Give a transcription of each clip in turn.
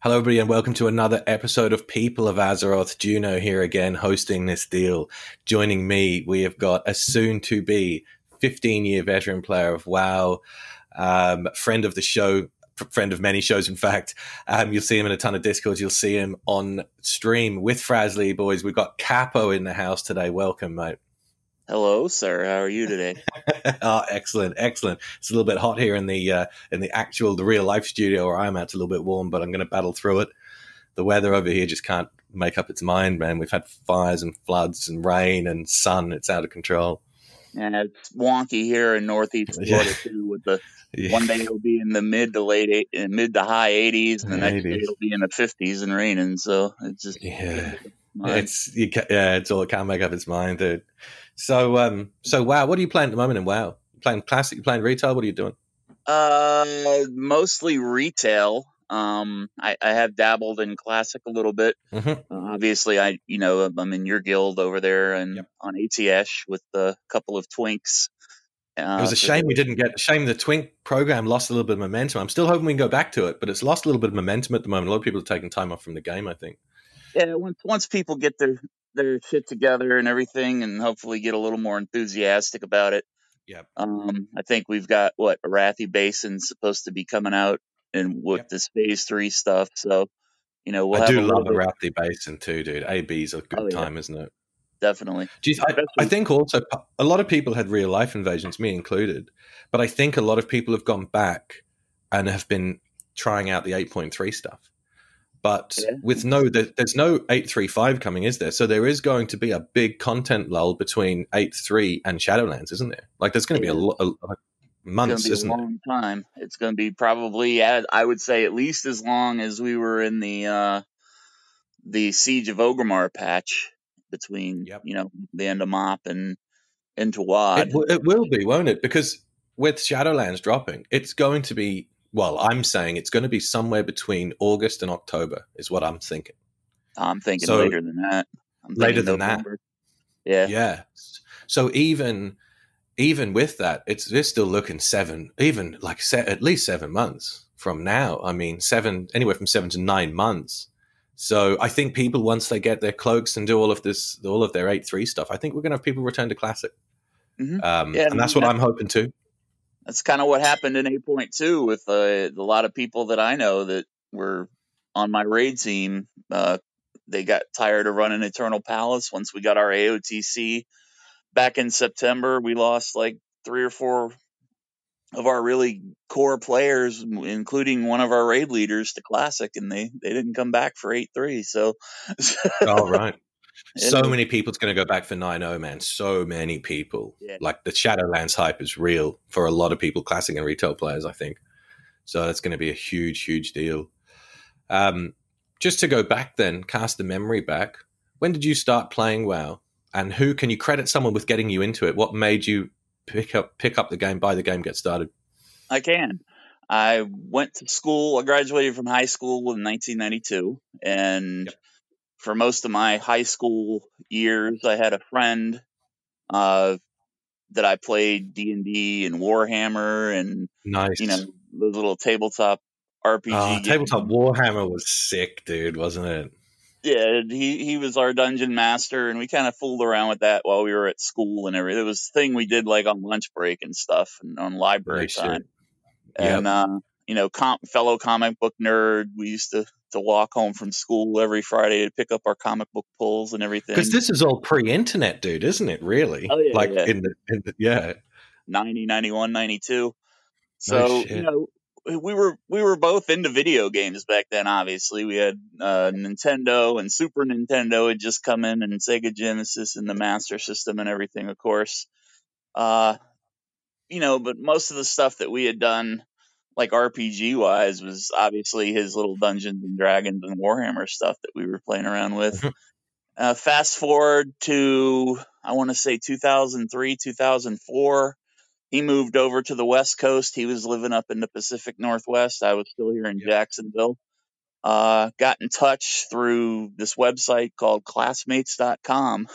Hello everybody and welcome to another episode of People of Azeroth. Juno here again hosting this deal. Joining me we have got a soon-to-be 15-year veteran player of WoW, friend of the show, friend of many shows in fact. You'll see him in a ton of Discords, you'll see him on stream with Frazzly boys. We've got Capo in the house today. Welcome, mate. Hello, sir. How are you today? Excellent. It's a little bit hot here in the real life studio where I'm at. It's a little bit warm, but I'm going to battle through it. The weather over here just can't make up its mind, man. We've had fires and floods and rain and sun. It's out of control. And it's wonky here in northeast Florida too. With the one day it'll be in the mid to high 80s, and the next day it'll be in the 50s and raining. So it's just it can't make up its mind, dude. So WoW, what are you playing at the moment in WoW? You playing classic? You playing retail? What are you doing? Mostly retail. I have dabbled in classic a little bit. Mm-hmm. Obviously, I'm in your guild over there and on ATS with a couple of twinks. It was a shame the twink program lost a little bit of momentum. I'm still hoping we can go back to it, but it's lost a little bit of momentum at the moment. A lot of people are taking time off from the game, I think. Yeah, once people get their shit together and everything, and hopefully get a little more enthusiastic about it. Yeah. I think we've got Arathi Basin's supposed to be coming out and with this phase 3 stuff. So, we'll I love Arathi Basin too, dude. AB's a good time, isn't it? Definitely. I think also a lot of people had real life invasions, me included, but I think a lot of people have gone back and have been trying out the 8.3 stuff. But there's no 8.3.5 coming, is there? So there is going to be a big content lull between 8.3 and Shadowlands, isn't there? Like there's going to be a months, isn't it? It's going to be a long time. It's going to be probably, I would say, at least as long as we were in the Siege of Orgrimmar patch between the end of MoP and into WoD. It will be, won't it? Because with Shadowlands dropping, it's going to be. Well, I'm saying it's going to be somewhere between August and October is what I'm thinking. I'm thinking later than that. Yeah. Yeah. So even with that, they're still looking at least 7 months from now. I mean, anywhere from 7 to 9 months. So I think people, once they get their cloaks and do all of their 8.3 stuff, I think we're going to have people return to classic. Mm-hmm. And that's what I'm hoping too. That's kind of what happened in 8.2 with a lot of people that I know that were on my raid team. They got tired of running Eternal Palace. Once we got our AOTC back in September, we lost like 3 or 4 of our really core players, including one of our raid leaders, to Classic, and they didn't come back for 8.3. So, all right. So many people's going to go back for 9.0, man. So many people. Yeah. Like the Shadowlands hype is real for a lot of people, classic and retail players, I think. So that's going to be a huge, huge deal. Just to go back then, cast the memory back, when did you start playing WoW? And who can you credit someone with getting you into it? What made you pick up the game, buy the game, get started? I went to school. I graduated from high school in 1992 and... Yep. For most of my high school years, I had a friend that I played D&D and Warhammer and the little tabletop RPG. Tabletop Warhammer was sick, dude, wasn't it? Yeah, he was our dungeon master, and we kind of fooled around with that while we were at school and everything. It was a thing we did like on lunch break and stuff and on library time. Yep. And fellow comic book nerd, we used to walk home from school every Friday to pick up our comic book pulls and everything. Because this is all pre-internet, dude, isn't it, really? Oh, yeah, in the 90, 91, 92. So, we were both into video games back then, obviously. We had Nintendo and Super Nintendo had just come in, and Sega Genesis and the Master System and everything, of course. But most of the stuff that we had done, like RPG wise, was obviously his little Dungeons and Dragons and Warhammer stuff that we were playing around with. Fast forward to, I want to say 2003, 2004, he moved over to the West Coast. He was living up in the Pacific Northwest. I was still here in Jacksonville. Got in touch through this website called classmates.com.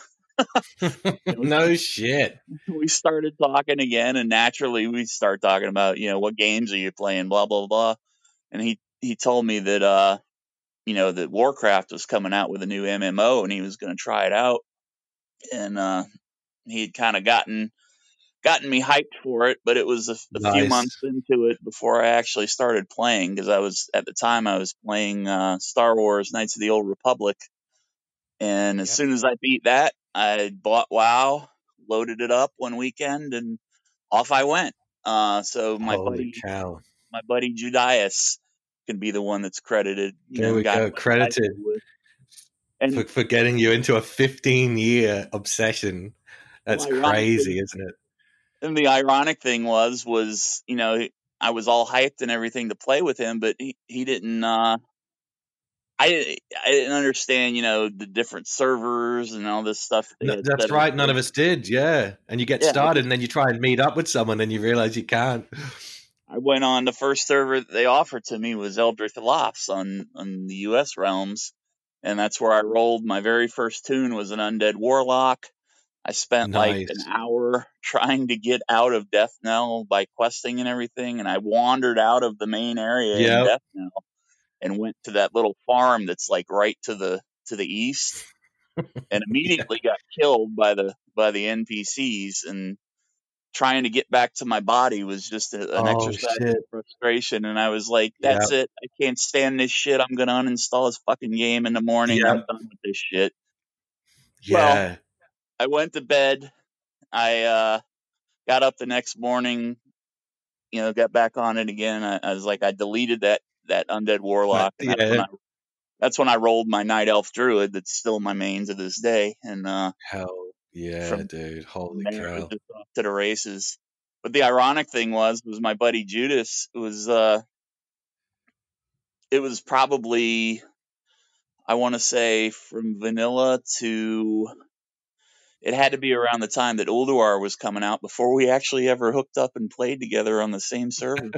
No shit. We started talking again, and naturally we start talking about, you know, what games are you playing, blah, blah, blah. And he told me that, you know, that Warcraft was coming out with a new MMO and he was going to try it out. And he had kind of gotten me hyped for it, but it was a few months into it before I actually started playing, because I was, at the time I was playing Star Wars Knights of the Old Republic. And as soon as I beat that, I bought WoW, loaded it up one weekend, and off I went. So my buddy Judas can be the one that's credited. Credited for getting you into a 15-year obsession. That's crazy, isn't it? And the ironic thing was, you know, I was all hyped and everything to play with him, but he didn't. I didn't understand, you know, the different servers and all this stuff. That's right. None of us did. Yeah. And you get started and then you try and meet up with someone and you realize you can't. I went on, the first server they offered to me was Eldritch Lops on the US realms. And that's where I rolled. My very first tune was an undead warlock. I spent like an hour trying to get out of Death Knell by questing and everything. And I wandered out of the main area in Death Knell and went to that little farm that's like right to the east, and immediately got killed by the NPCs, and trying to get back to my body was just an exercise of frustration. And I was like, that's it. I can't stand this shit. I'm going to uninstall this fucking game in the morning. I'm done with this shit. Yeah. Well, I went to bed. I got up the next morning, you know, got back on it again. I was like, I deleted that undead warlock. And that's when I rolled my night elf druid. That's still my main to this day. And hell yeah, dude, holy cow! To the races. But the ironic thing was my buddy Judas was. It was probably, I want to say, from vanilla to. It had to be around the time that Ulduar was coming out before we actually ever hooked up and played together on the same server.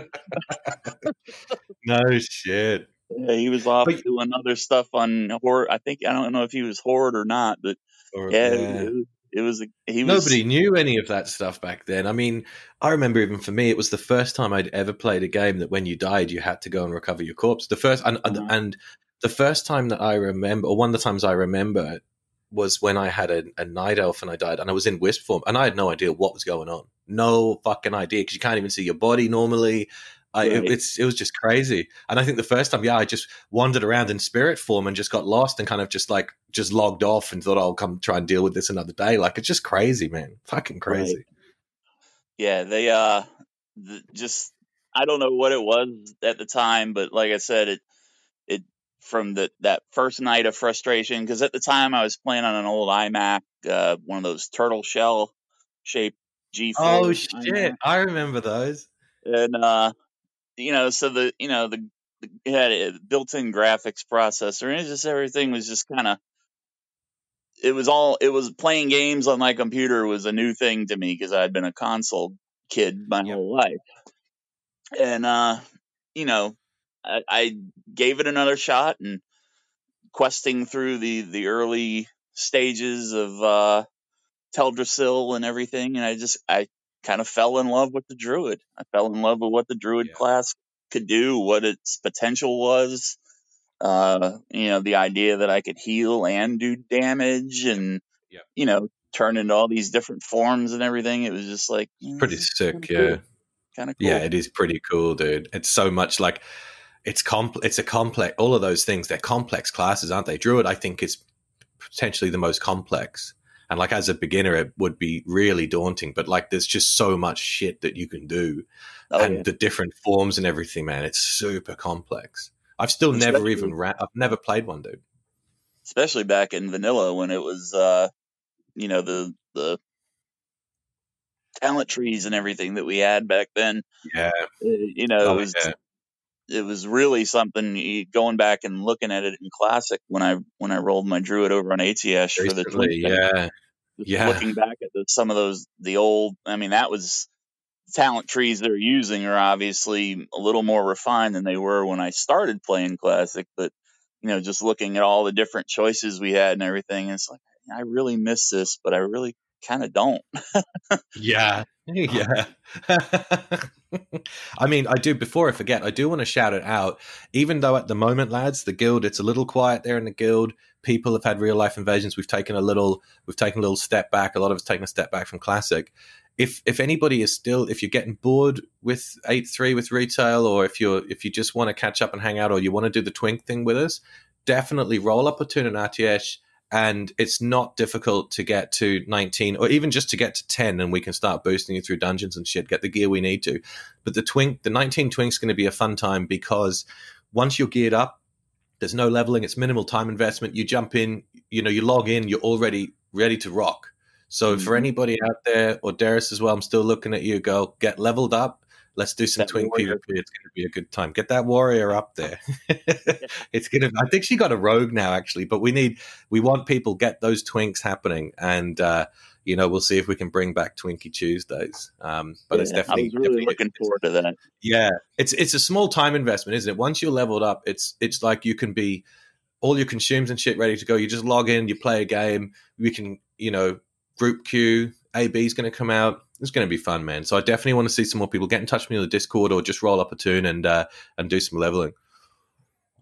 No shit. Yeah, he was off doing other stuff on Horde. I don't know if he was Horde or not, but nobody knew any of that stuff back then. I mean, I remember even for me, it was the first time I'd ever played a game that when you died, you had to go and recover your corpse. And the first time that I remember, or one of the times I remember, was when I had a night elf and I died, and I was in wisp form, and I had no idea what was going on. No fucking idea, because you can't even see your body normally. It was just crazy. And I think the first time, I just wandered around in spirit form and just got lost and kind of just logged off and thought, I'll come try and deal with this another day. Like, it's just crazy, man. Fucking crazy. Right. Yeah, they just, I don't know what it was at the time, but like I said, it from that first night of frustration, because at the time I was playing on an old iMac, one of those turtle shell shaped G4. Oh shit, iMac. I remember those. And you know, so it had a built-in graphics processor, and everything was just kind of. It was playing games on my computer was a new thing to me, because I had been a console kid my whole life, and you know. I gave it another shot, and questing through the early stages of Teldrassil and everything, and I kind of fell in love with the druid. I fell in love with what the druid class could do, what its potential was. You know, the idea that I could heal and do damage, and you know, turn into all these different forms and everything. It was just like pretty sick, kind of cool. Yeah, it is pretty cool, dude. It's so much like. It's a complex. All of those things, they're complex classes, aren't they? Druid, I think, is potentially the most complex. And like as a beginner, it would be really daunting. But like, there's just so much shit that you can do, the different forms and everything. Man, it's super complex. I've still I've never played one, dude. Especially back in vanilla when it was, you know, the talent trees and everything that we had back then. Yeah, you know, it was. Yeah. It was really something going back and looking at it in classic when I rolled my druid over on ATS recently, for the Twitch. Looking back at some of those, the old, I mean, that was talent trees they're using are obviously a little more refined than they were when I started playing classic, but you know, just looking at all the different choices we had and everything, it's like, I really miss this, but I really kind of don't. Yeah. Yeah. I mean, I do, before I forget, I do want to shout it out, even though at the moment, lads, the guild, it's a little quiet there in the guild. People have had real life invasions. We've taken a little step back. A lot of us taken a step back from Classic. If anybody is still, if you're getting bored with 8.3 with retail, or if you just want to catch up and hang out, or you want to do the twink thing with us, definitely roll up a tune in ATS. And it's not difficult to get to 19 or even just to get to 10, and we can start boosting you through dungeons and shit, get the gear we need to. But the 19 twink's going to be a fun time, because once you're geared up, there's no leveling. It's minimal time investment. You jump in, you know, you log in, you're already ready to rock. So for anybody out there, Odaris as well, I'm still looking at you, girl. Get leveled up. Let's do some twink PvP. It's going to be a good time. Get that warrior up there. I think she got a rogue now, actually. But we want people, get those twinks happening, and you know, we'll see if we can bring back Twinkie Tuesdays. It's definitely, I was really looking forward to that. Yeah, it's a small time investment, isn't it? Once you're leveled up, it's like you can be all your consumes and shit ready to go. You just log in, you play a game. We can, you know, group queue. AB's going to come out. It's going to be fun, man. So I definitely want to see some more people. Get in touch with me on the Discord, or just roll up a tune and do some leveling.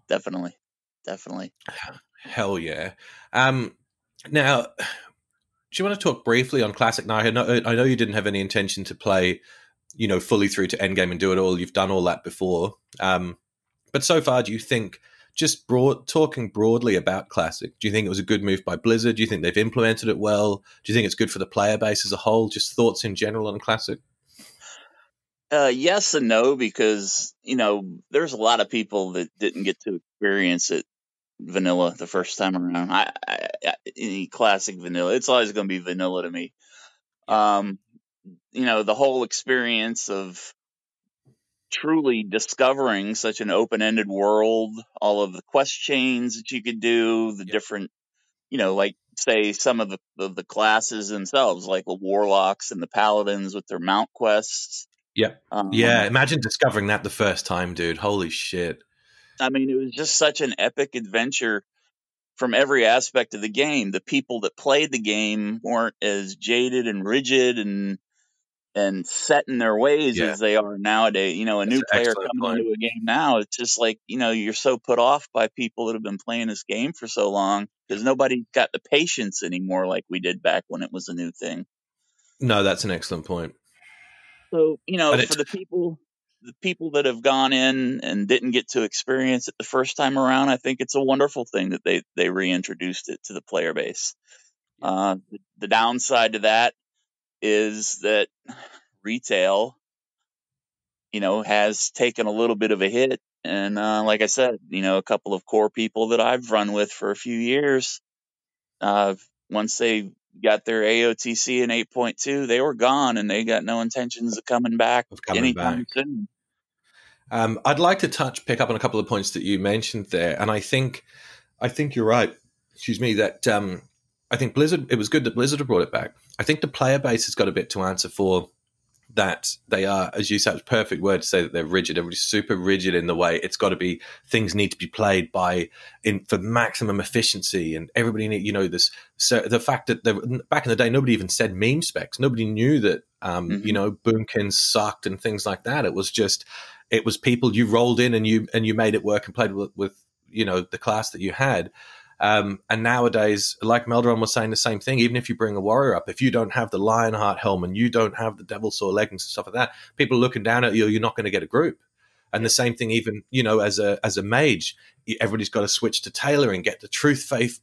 Definitely. Hell yeah. Now, do you want to talk briefly on Classic? Now, I know you didn't have any intention to play, you know, fully through to endgame and do it all. You've done all that before. But so far, do you think, just talking broadly about Classic, do you think it was a good move by Blizzard? Do you think they've implemented it well? Do you think it's good for the player base as a whole? Just thoughts in general on Classic? Yes and no, because, you know, there's a lot of people that didn't get to experience it vanilla the first time around. Any Classic vanilla, it's always going to be vanilla to me. You know, the whole experience of truly discovering such an open-ended world, all of the quest chains that you could do, the different, you know, like say some of the classes themselves, like the warlocks and the paladins with their mount quests. Imagine discovering that the first time, dude. Holy shit. I mean, it was just such an epic adventure from every aspect of the game. The people that played the game weren't as jaded and rigid and set in their ways as they are nowadays. You know, a new player coming into a game now, it's just like, you know, you're so put off by people that have been playing this game for so long, because nobody got the patience anymore like we did back when it was a new thing. No, that's an excellent point. So, you know, for the people that have gone in and didn't get to experience it the first time around, I think it's a wonderful thing that they reintroduced it to the player base. The downside to that is that retail, you know, has taken a little bit of a hit. And like I said, you know, a couple of core people that I've run with for a few years, once they got their AOTC in 8.2, they were gone, and they got no intentions of coming back anytime soon. I'd like to pick up on a couple of points that you mentioned there. And I think you're right, excuse me, that I think Blizzard, it was good that Blizzard have brought it back. I think the player base has got a bit to answer for that. They are, as you said, it's a perfect word to say that they're rigid. Everybody's super rigid in the way it's got to be. Things need to be played for maximum efficiency, and everybody need, you know, this. So the fact that back in the day, nobody even said meme specs. Nobody knew that, you know, boomkins sucked and things like that. It was just, it was people you rolled in and you made it work and played with you know, the class that you had. And nowadays, like Meldron was saying, the same thing. Even if you bring a warrior up, if you don't have the Lionheart helm and you don't have the Devil Saw leggings and stuff like that, people are looking down at you. You're not going to get a group. And the same thing, even, you know, as a mage, everybody's got to switch to tailoring, get the true faith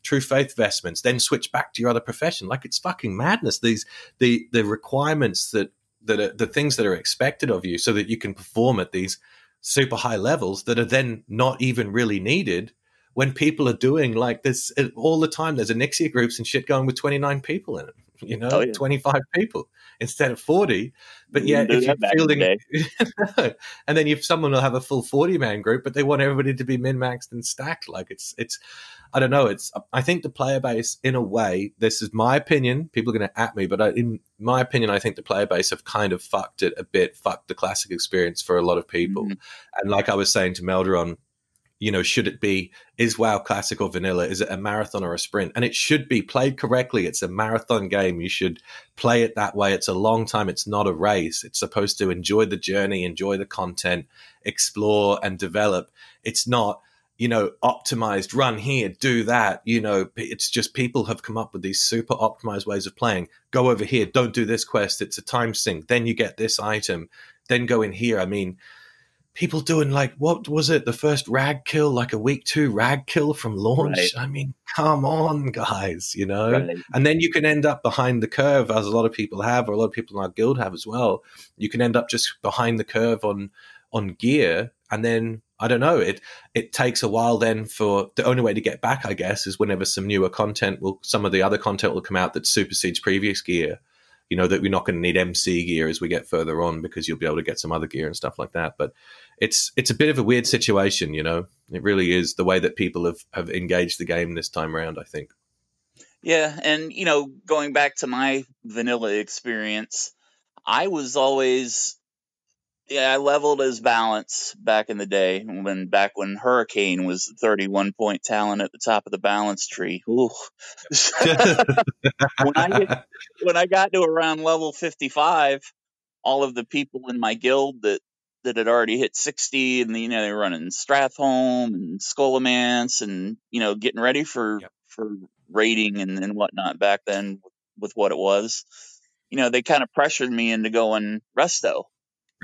vestments, then switch back to your other profession. Like, it's fucking madness. These the requirements that are, the things that are expected of you, so that you can perform at these super high levels that are then not even really needed. When people are doing like this all the time, there's Anixia groups and shit going with 29 people in it, you know, 25 people instead of 40. But yeah, if you're fielding, and then if someone will have a full 40-man group, but they want everybody to be min-maxed and stacked. Like it's, I don't know. It's, I think the player base, in a way, this is my opinion. People are going to at me, but in my opinion, I think the player base have kind of fucked the Classic experience for a lot of people. Mm-hmm. And like I was saying to Meldron, You know, should it be, is WoW Classic or Vanilla? Is it a marathon or a sprint? And it should be played correctly. It's a marathon game. You should play it that way. It's a long time. It's not a race. It's supposed to enjoy the journey, enjoy the content, explore and develop. It's not, you know, optimized, run here, do that. You know, it's just people have come up with these super optimized ways of playing. Go over here. Don't do this quest. It's a time sink. Then you get this item. Then go in here. I mean, people doing, like, what was it, the first rag kill, like a week two rag kill from launch? Right. I mean, come on, guys, you know? Right. And then you can end up behind the curve, as a lot of people have, or a lot of people in our guild have as well. You can end up just behind the curve on gear, and then, I don't know, it takes a while then for – the only way to get back, I guess, is whenever some newer content will – some of the other content will come out that supersedes previous gear. You know, that we're not going to need MC gear as we get further on, because you'll be able to get some other gear and stuff like that. But it's a bit of a weird situation, you know. It really is, the way that people have engaged the game this time around, I think. Yeah, and, you know, going back to my vanilla experience, I was always, yeah, I leveled as balance back in the day, back when Hurricane was 31 point talent at the top of the balance tree. Ooh. When I got to around level 55, all of the people in my guild that had already hit 60, and you know, they were running Stratholme and Skolomance, and you know, getting ready for raiding and whatnot back then with what it was. You know, they kind of pressured me into going resto.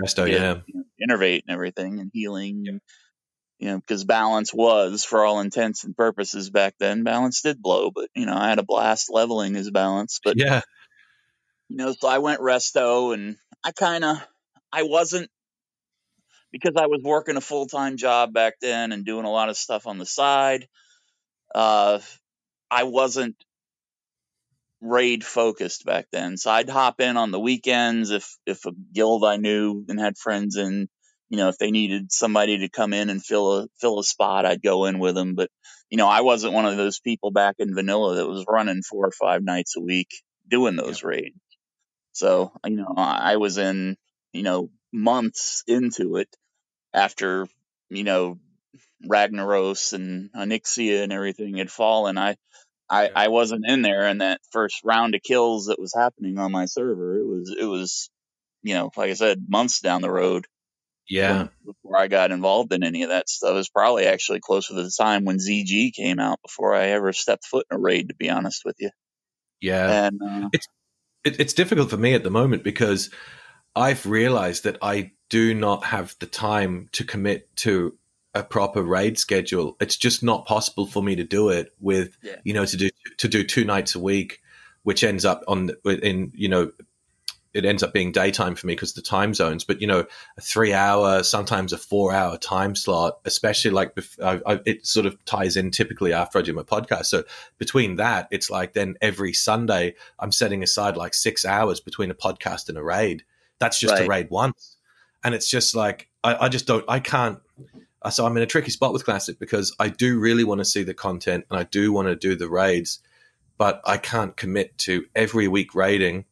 Resto, yeah. You know, innervate and everything, and healing, and, you know, because balance was, for all intents and purposes back then, balance did blow, but, you know, I had a blast leveling as balance, but, yeah, you know, so I went resto, and I wasn't, because I was working a full-time job back then and doing a lot of stuff on the side, I wasn't raid focused back then, so I'd hop in on the weekends if a guild I knew and had friends in, you know, if they needed somebody to come in and fill a spot, I'd go in with them. But you know, I wasn't one of those people back in vanilla that was running 4 or 5 nights a week doing those raids. So you know, I was in, you know, months into it after, you know, Ragnaros and Onyxia and everything had fallen. I wasn't in there in that first round of kills that was happening on my server. It was, you know, like I said, months down the road. Yeah. Before I got involved in any of that stuff. It was probably actually closer to the time when ZG came out before I ever stepped foot in a raid, to be honest with you. Yeah. And it's difficult for me at the moment, because I've realized that I do not have the time to commit to a proper raid schedule. It's just not possible for me to do it with, you know, to do 2 nights a week, which ends up you know, it ends up being daytime for me because the time zones, but you know, a 3-hour, sometimes a 4-hour time slot, especially like it sort of ties in typically after I do my podcast. So between that, it's like then every Sunday I'm setting aside like 6 hours between a podcast and a raid. That's just a raid once. And it's just like, so I'm in a tricky spot with Classic, because I do really want to see the content and I do want to do the raids, but I can't commit to every week raiding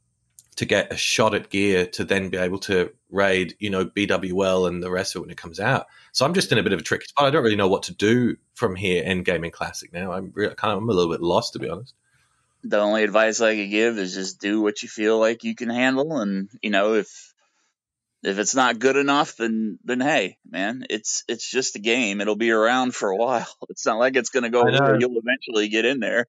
to get a shot at gear to then be able to raid, you know, BWL and the rest of it when it comes out. So I'm just in a bit of a tricky spot. I don't really know what to do from here endgame in Classic now. I'm a little bit lost, to be honest. The only advice I could give is just do what you feel like you can handle. And, you know, if it's not good enough, then hey, man, it's just a game. It'll be around for a while. It's not like it's going to go where you'll eventually get in there.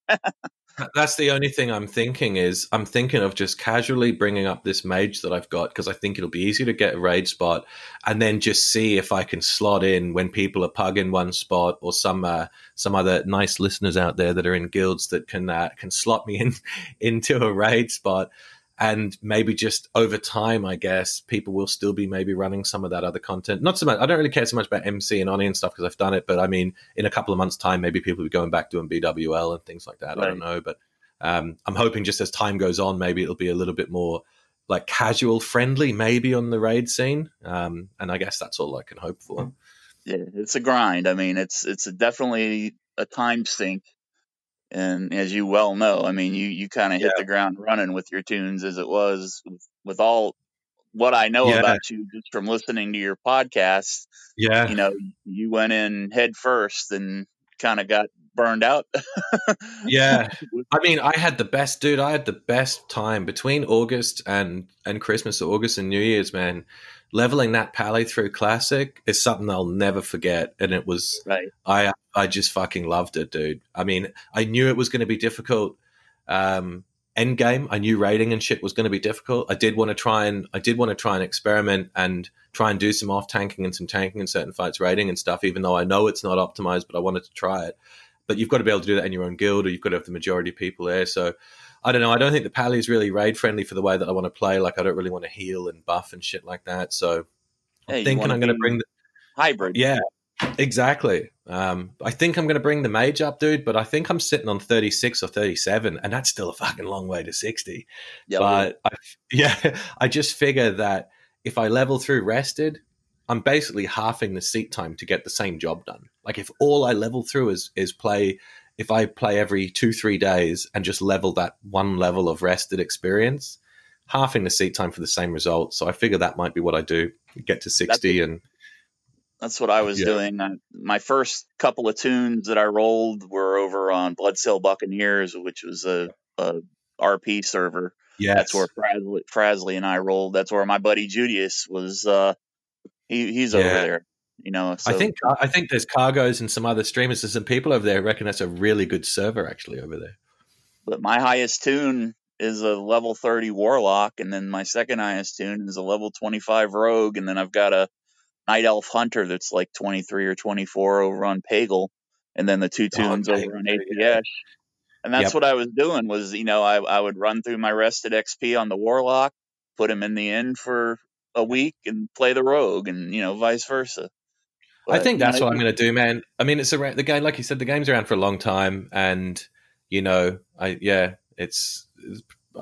That's the only thing I'm thinking is I'm thinking of just casually bringing up this mage that I've got, because I think it'll be easy to get a raid spot, and then just see if I can slot in when people are pugging one spot, or some other nice listeners out there that are in guilds that can slot me in into a raid spot. And maybe just over time, I guess, people will still be maybe running some of that other content. Not so much. I don't really care so much about MC and Oni and stuff, because I've done it. But, I mean, in a couple of months' time, maybe people will be going back doing BWL and things like that. Right. I don't know. But I'm hoping just as time goes on, maybe it'll be a little bit more, like, casual friendly maybe on the raid scene. And I guess that's all I can hope for. Yeah, it's a grind. I mean, it's definitely a time sink. And as you well know, I mean, you kind of hit the ground running with your tunes as it was with all what I know about you just from listening to your podcast. Yeah. You know, you went in head first and kind of got burned out. Yeah. I mean, I had the best time between August and Christmas, August and New Year's, man. Leveling that Pally through Classic is something I'll never forget. And it was, I just fucking loved it, dude. I mean, I knew it was going to be difficult. End game, I knew raiding and shit was going to be difficult. I did want to try and experiment and try and do some off tanking and some tanking in certain fights, raiding and stuff, even though I know it's not optimized, but I wanted to try it. But you've got to be able to do that in your own guild, or you've got to have the majority of people there. So I don't know. I don't think the Pally is really raid friendly for the way that I want to play. Like, I don't really want to heal and buff and shit like that. So I'm thinking I'm going to bring the hybrid. Yeah, exactly. I think I'm going to bring the mage up, dude, but I think I'm sitting on 36 or 37, and that's still a fucking long way to 60. Yeah, but I just figure that if I level through rested, I'm basically halving the seat time to get the same job done. Like, if all I level through is play, if I play every 2-3 days and just level that one level of rested experience, halving the seat time for the same result. So I figure that might be what I do, get to 60 and... That's what I was doing. My first couple of tunes that I rolled were over on Bloodsail Buccaneers, which was a RP server. Yeah, that's where Frazzly and I rolled. That's where my buddy Judas was. He's over there. You know, so. I think there's Cargos and some other streamers and some people over there who reckon that's a really good server actually over there. But my highest tune is a level 30 warlock, and then my second highest tune is a level 25 rogue, and then I've got a Night Elf Hunter that's like 23 or 24 over on Pagel, and then the two tunes over on APS. Yeah. And that's what I was doing was, you know, I would run through my rested XP on the Warlock, put him in the end for a week and play the Rogue, and, you know, vice versa. But I think that's what I'm going to do, man. I mean, it's around the game. Like you said, the game's around for a long time, and, you know, I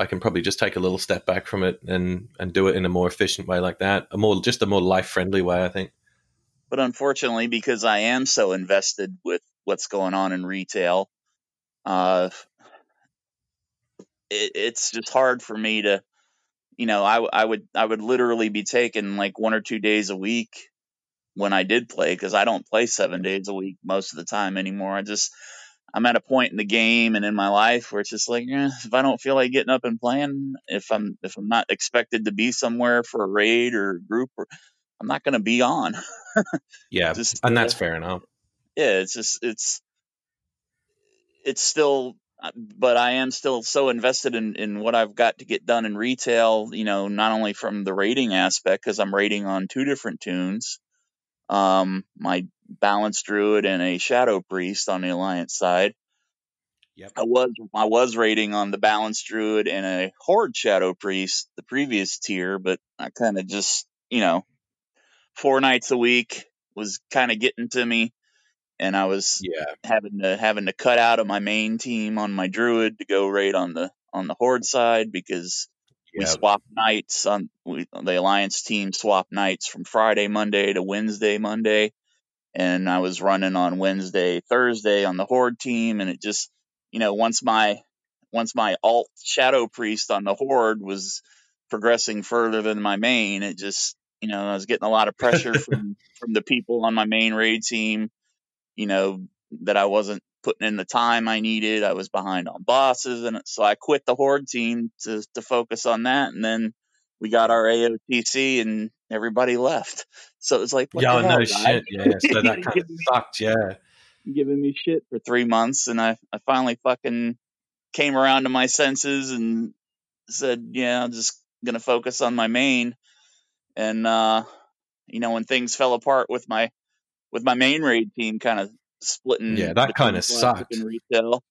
can probably just take a little step back from it and do it in a more efficient way like that, a more life-friendly way, I think. But unfortunately, because I am so invested with what's going on in retail, it's just hard for me to, you know, I would literally be taking like 1 or 2 days a week when I did play, because I don't play 7 days a week most of the time anymore. I'm at a point in the game and in my life where it's just like, if I don't feel like getting up and playing, if I'm not expected to be somewhere for a raid or a group, I'm not going to be on. And that's fair enough. Yeah, it's still, but I am still so invested in what I've got to get done in retail. You know, not only from the raiding aspect, because I'm raiding on 2 different tunes. My Balanced Druid and a Shadow Priest on the Alliance side. Yep. I was raiding on the Balanced Druid and a Horde Shadow Priest the previous tier, but I kind of just, you know, 4 nights a week was kind of getting to me, and I was having to cut out of my main team on my Druid to go raid on the Horde side, because we swapped nights the Alliance team swapped nights from Friday, Monday to Wednesday, Monday. And I was running on Wednesday, Thursday on the Horde team, and it just, you know, once my alt Shadow Priest on the Horde was progressing further than my main, it just, you know, I was getting a lot of pressure from the people on my main raid team, you know, that I wasn't putting in the time I needed. I was behind on bosses, and so I quit the Horde team to focus on that, and then we got our AOTC and everybody left. So it's like, shit. Yeah. So that kind of sucked. Yeah. Giving me shit for 3 months. And I finally fucking came around to my senses and said, yeah, I'm just going to focus on my main. And, you know, when things fell apart with my main raid team kind of splitting. Yeah. That kind of sucked. Retail,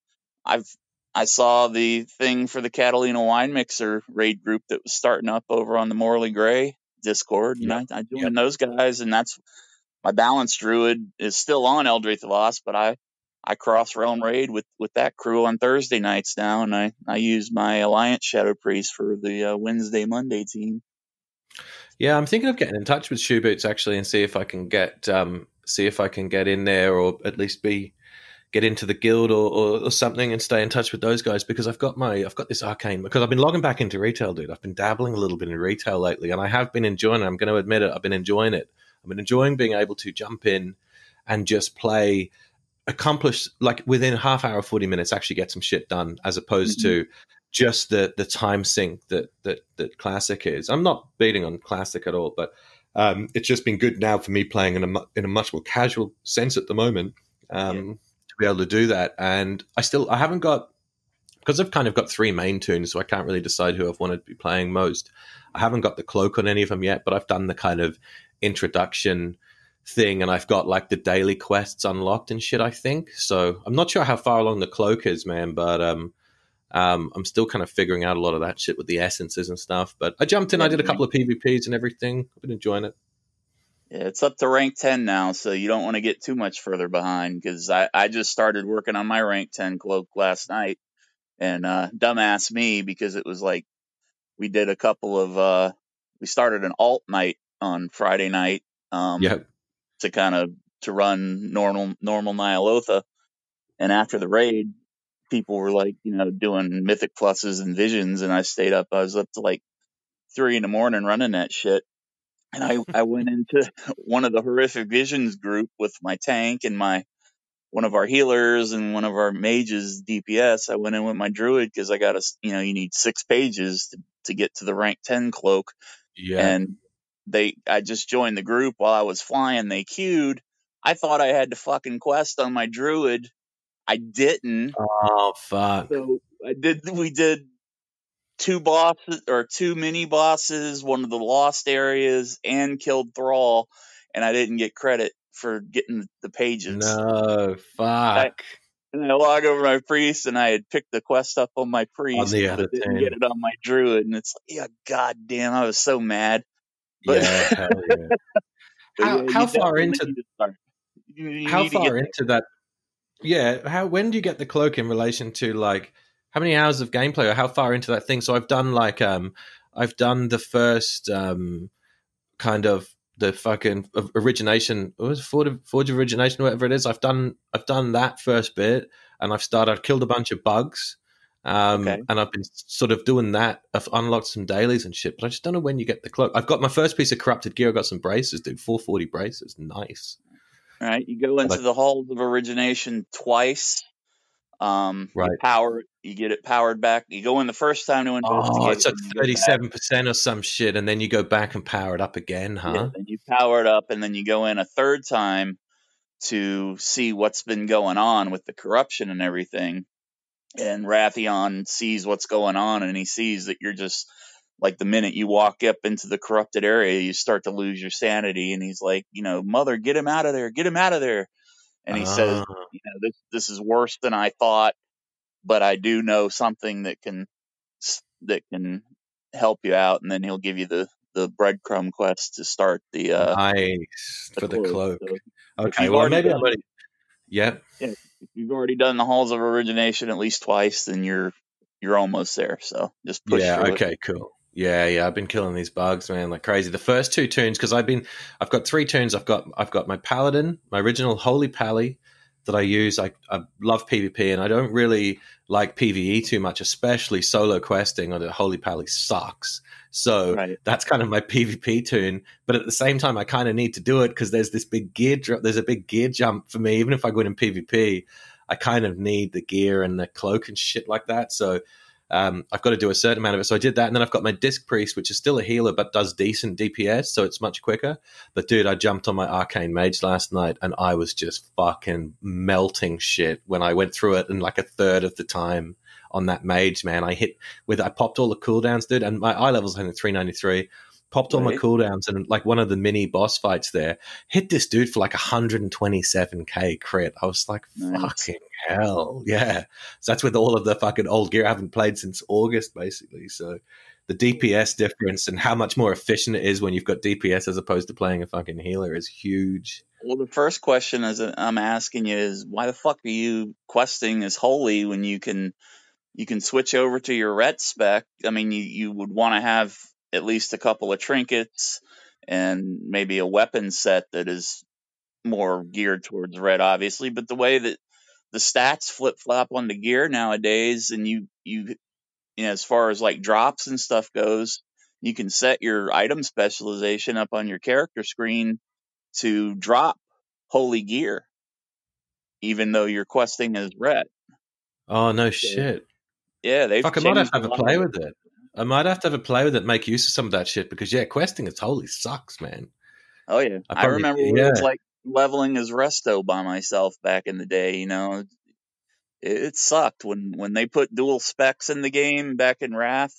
I saw the thing for the Catalina Wine Mixer raid group that was starting up over on the Morally Gray Discord, and I joined those guys, and that's my Balanced Druid is still on Eldreth the Lost, but I cross realm raid with that crew on Thursday nights now, and I use my Alliance Shadow Priest for the Wednesday Monday team. Yeah, I'm thinking of getting in touch with Shoe Boots actually, and see if I can get in there, or at least be get into the guild or something and stay in touch with those guys, because I've got this arcane, because I've been logging back into retail, dude. I've been dabbling a little bit in retail lately, and I have been enjoying it. I'm going to admit it. I've been enjoying it. I've been enjoying being able to jump in and just play, accomplish, like within half hour, 40 minutes, actually get some shit done, as opposed mm-hmm. to just the time sink that Classic is. I'm not beating on Classic at all, but it's just been good now for me playing in a much more casual sense at the moment. To be able to do that. And I haven't got, because I've kind of got three main tunes, so I can't really decide who I've wanted to be playing most. I haven't got the cloak on any of them yet, but I've done the kind of introduction thing, and I've got like the daily quests unlocked and shit, I think. So I'm not sure how far along the cloak is, man, but I'm still kind of figuring out a lot of that shit with the essences and stuff. But I jumped in, I did a couple of PvPs and everything. I've been enjoying it. Yeah, it's up to rank 10 now, so you don't want to get too much further behind, because I just started working on my rank 10 cloak last night, and dumbass me, because it was like we did a couple of we started an alt night on Friday night to run normal Nyalotha, and after the raid people were like, you know, doing mythic pluses and visions, and I was up to like 3 a.m. running that shit. And I went into one of the horrific visions group with my tank and one of our healers and one of our mages DPS. I went in with my druid, because I got you need 6 pages to get to the rank 10 cloak. Yeah. And I just joined the group while I was flying. They queued. I thought I had to fucking quest on my druid. I didn't. Oh fuck. So we did 2 bosses or 2 mini bosses, one of the lost areas, and killed Thrall, and I didn't get credit for getting the pages. No, fuck. And I log over my priest, and I had picked the quest up on my priest, but didn't get it on my druid, and it's like, yeah, goddamn, I was so mad. But yeah, hell yeah. How far into that? Yeah, when do you get the cloak in relation to like? How many hours of gameplay, or how far into that thing? So I've done like I've done the first kind of the fucking origination, forge origination, whatever it is. I've done that first bit, and I've killed a bunch of bugs, and I've been sort of doing that. I've unlocked some dailies and shit, but I just don't know when you get the cloak. I've got my first piece of corrupted gear. I got some braces, dude. 440 braces, nice. All right, you go into the halls of origination twice. Right. You get it powered back. You go in the first time to investigate. Oh, it's like 37% or some shit, and then you go back and power it up again, huh? Yeah, and you power it up, and then you go in a third time to see what's been going on with the corruption and everything. And Rathion sees what's going on, and he sees that you're just like, the minute you walk up into the corrupted area, you start to lose your sanity, and he's like, you know, mother, get him out of there, get him out of there. And he says, you know, this is worse than I thought, but I do know something that can help you out. And then he'll give you the breadcrumb quest to start the nice for the cloak. So okay, well maybe already. Yep. Yeah, if you've already done the halls of origination at least twice, then you're almost there. So just push. Yeah. Okay. Cool. Yeah, I've been killing these bugs, man, like crazy. The first 2 tunes, because I've got 3 tunes. I've got my paladin, my original holy pally that I use. I love PvP, and I don't really like PvE too much, especially solo questing. Or the holy pally sucks, so that's kind of my PvP tune. But at the same time, I kind of need to do it because there's this big gear drop. There's a big gear jump for me. Even if I go in PvP, I kind of need the gear and the cloak and shit like that. So. I've got to do a certain amount of it, so I did that, and then I've got my disc priest, which is still a healer but does decent DPS, so it's much quicker. But dude, I jumped on my arcane mage last night, and I was just fucking melting shit when I went through it in like 1/3 of the time on that mage, man. I popped all the cooldowns, dude, and my eye level's at 393. Popped all my cooldowns, and like one of the mini boss fights there, hit this dude for like 127k crit. I was like, fucking hell. Yeah. So that's with all of the fucking old gear I haven't played since August, basically. So the DPS difference and how much more efficient it is when you've got DPS as opposed to playing a fucking healer is huge. Well, the first question I'm asking you is, why the fuck are you questing as holy when you can switch over to your ret spec? I mean, you would want to have at least a couple of trinkets and maybe a weapon set that is more geared towards red, obviously. But the way that the stats flip flop on the gear nowadays, and you know, as far as like drops and stuff goes, you can set your item specialization up on your character screen to drop holy gear, even though you're questing as Rhett. Oh no, shit! Yeah, they've fucking. I might have to have a play with it. I might have to have a play with it, make use of some of that shit, because yeah, questing is holy sucks, man. Oh yeah, I remember when it was like leveling as Resto by myself back in the day. You know, it sucked when they put dual specs in the game back in Wrath.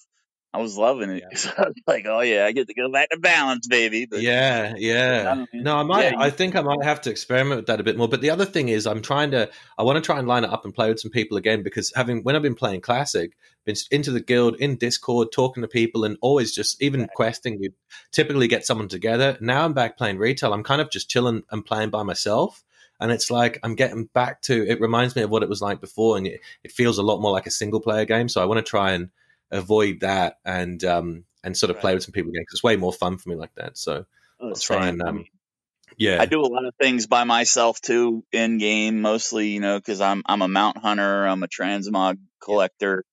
I was loving it. Yeah. I was like, oh yeah, I get to go back to balance, baby. But, yeah. I think I might have to experiment with that a bit more. But the other thing is, I want to try and line it up and play with some people again, because when I've been playing Classic, been into the guild, in Discord, talking to people, and always just even questing, you typically get someone together. Now I'm back playing retail. I'm kind of just chilling and playing by myself. And it's like I'm getting back to, it reminds me of what it was like before, and it feels a lot more like a single player game. So I want to try and avoid that and sort of play with some people again, because it's way more fun for me like that. So I'll try and I do a lot of things by myself too in game, mostly, you know, because I'm a mount hunter, I'm a transmog collector,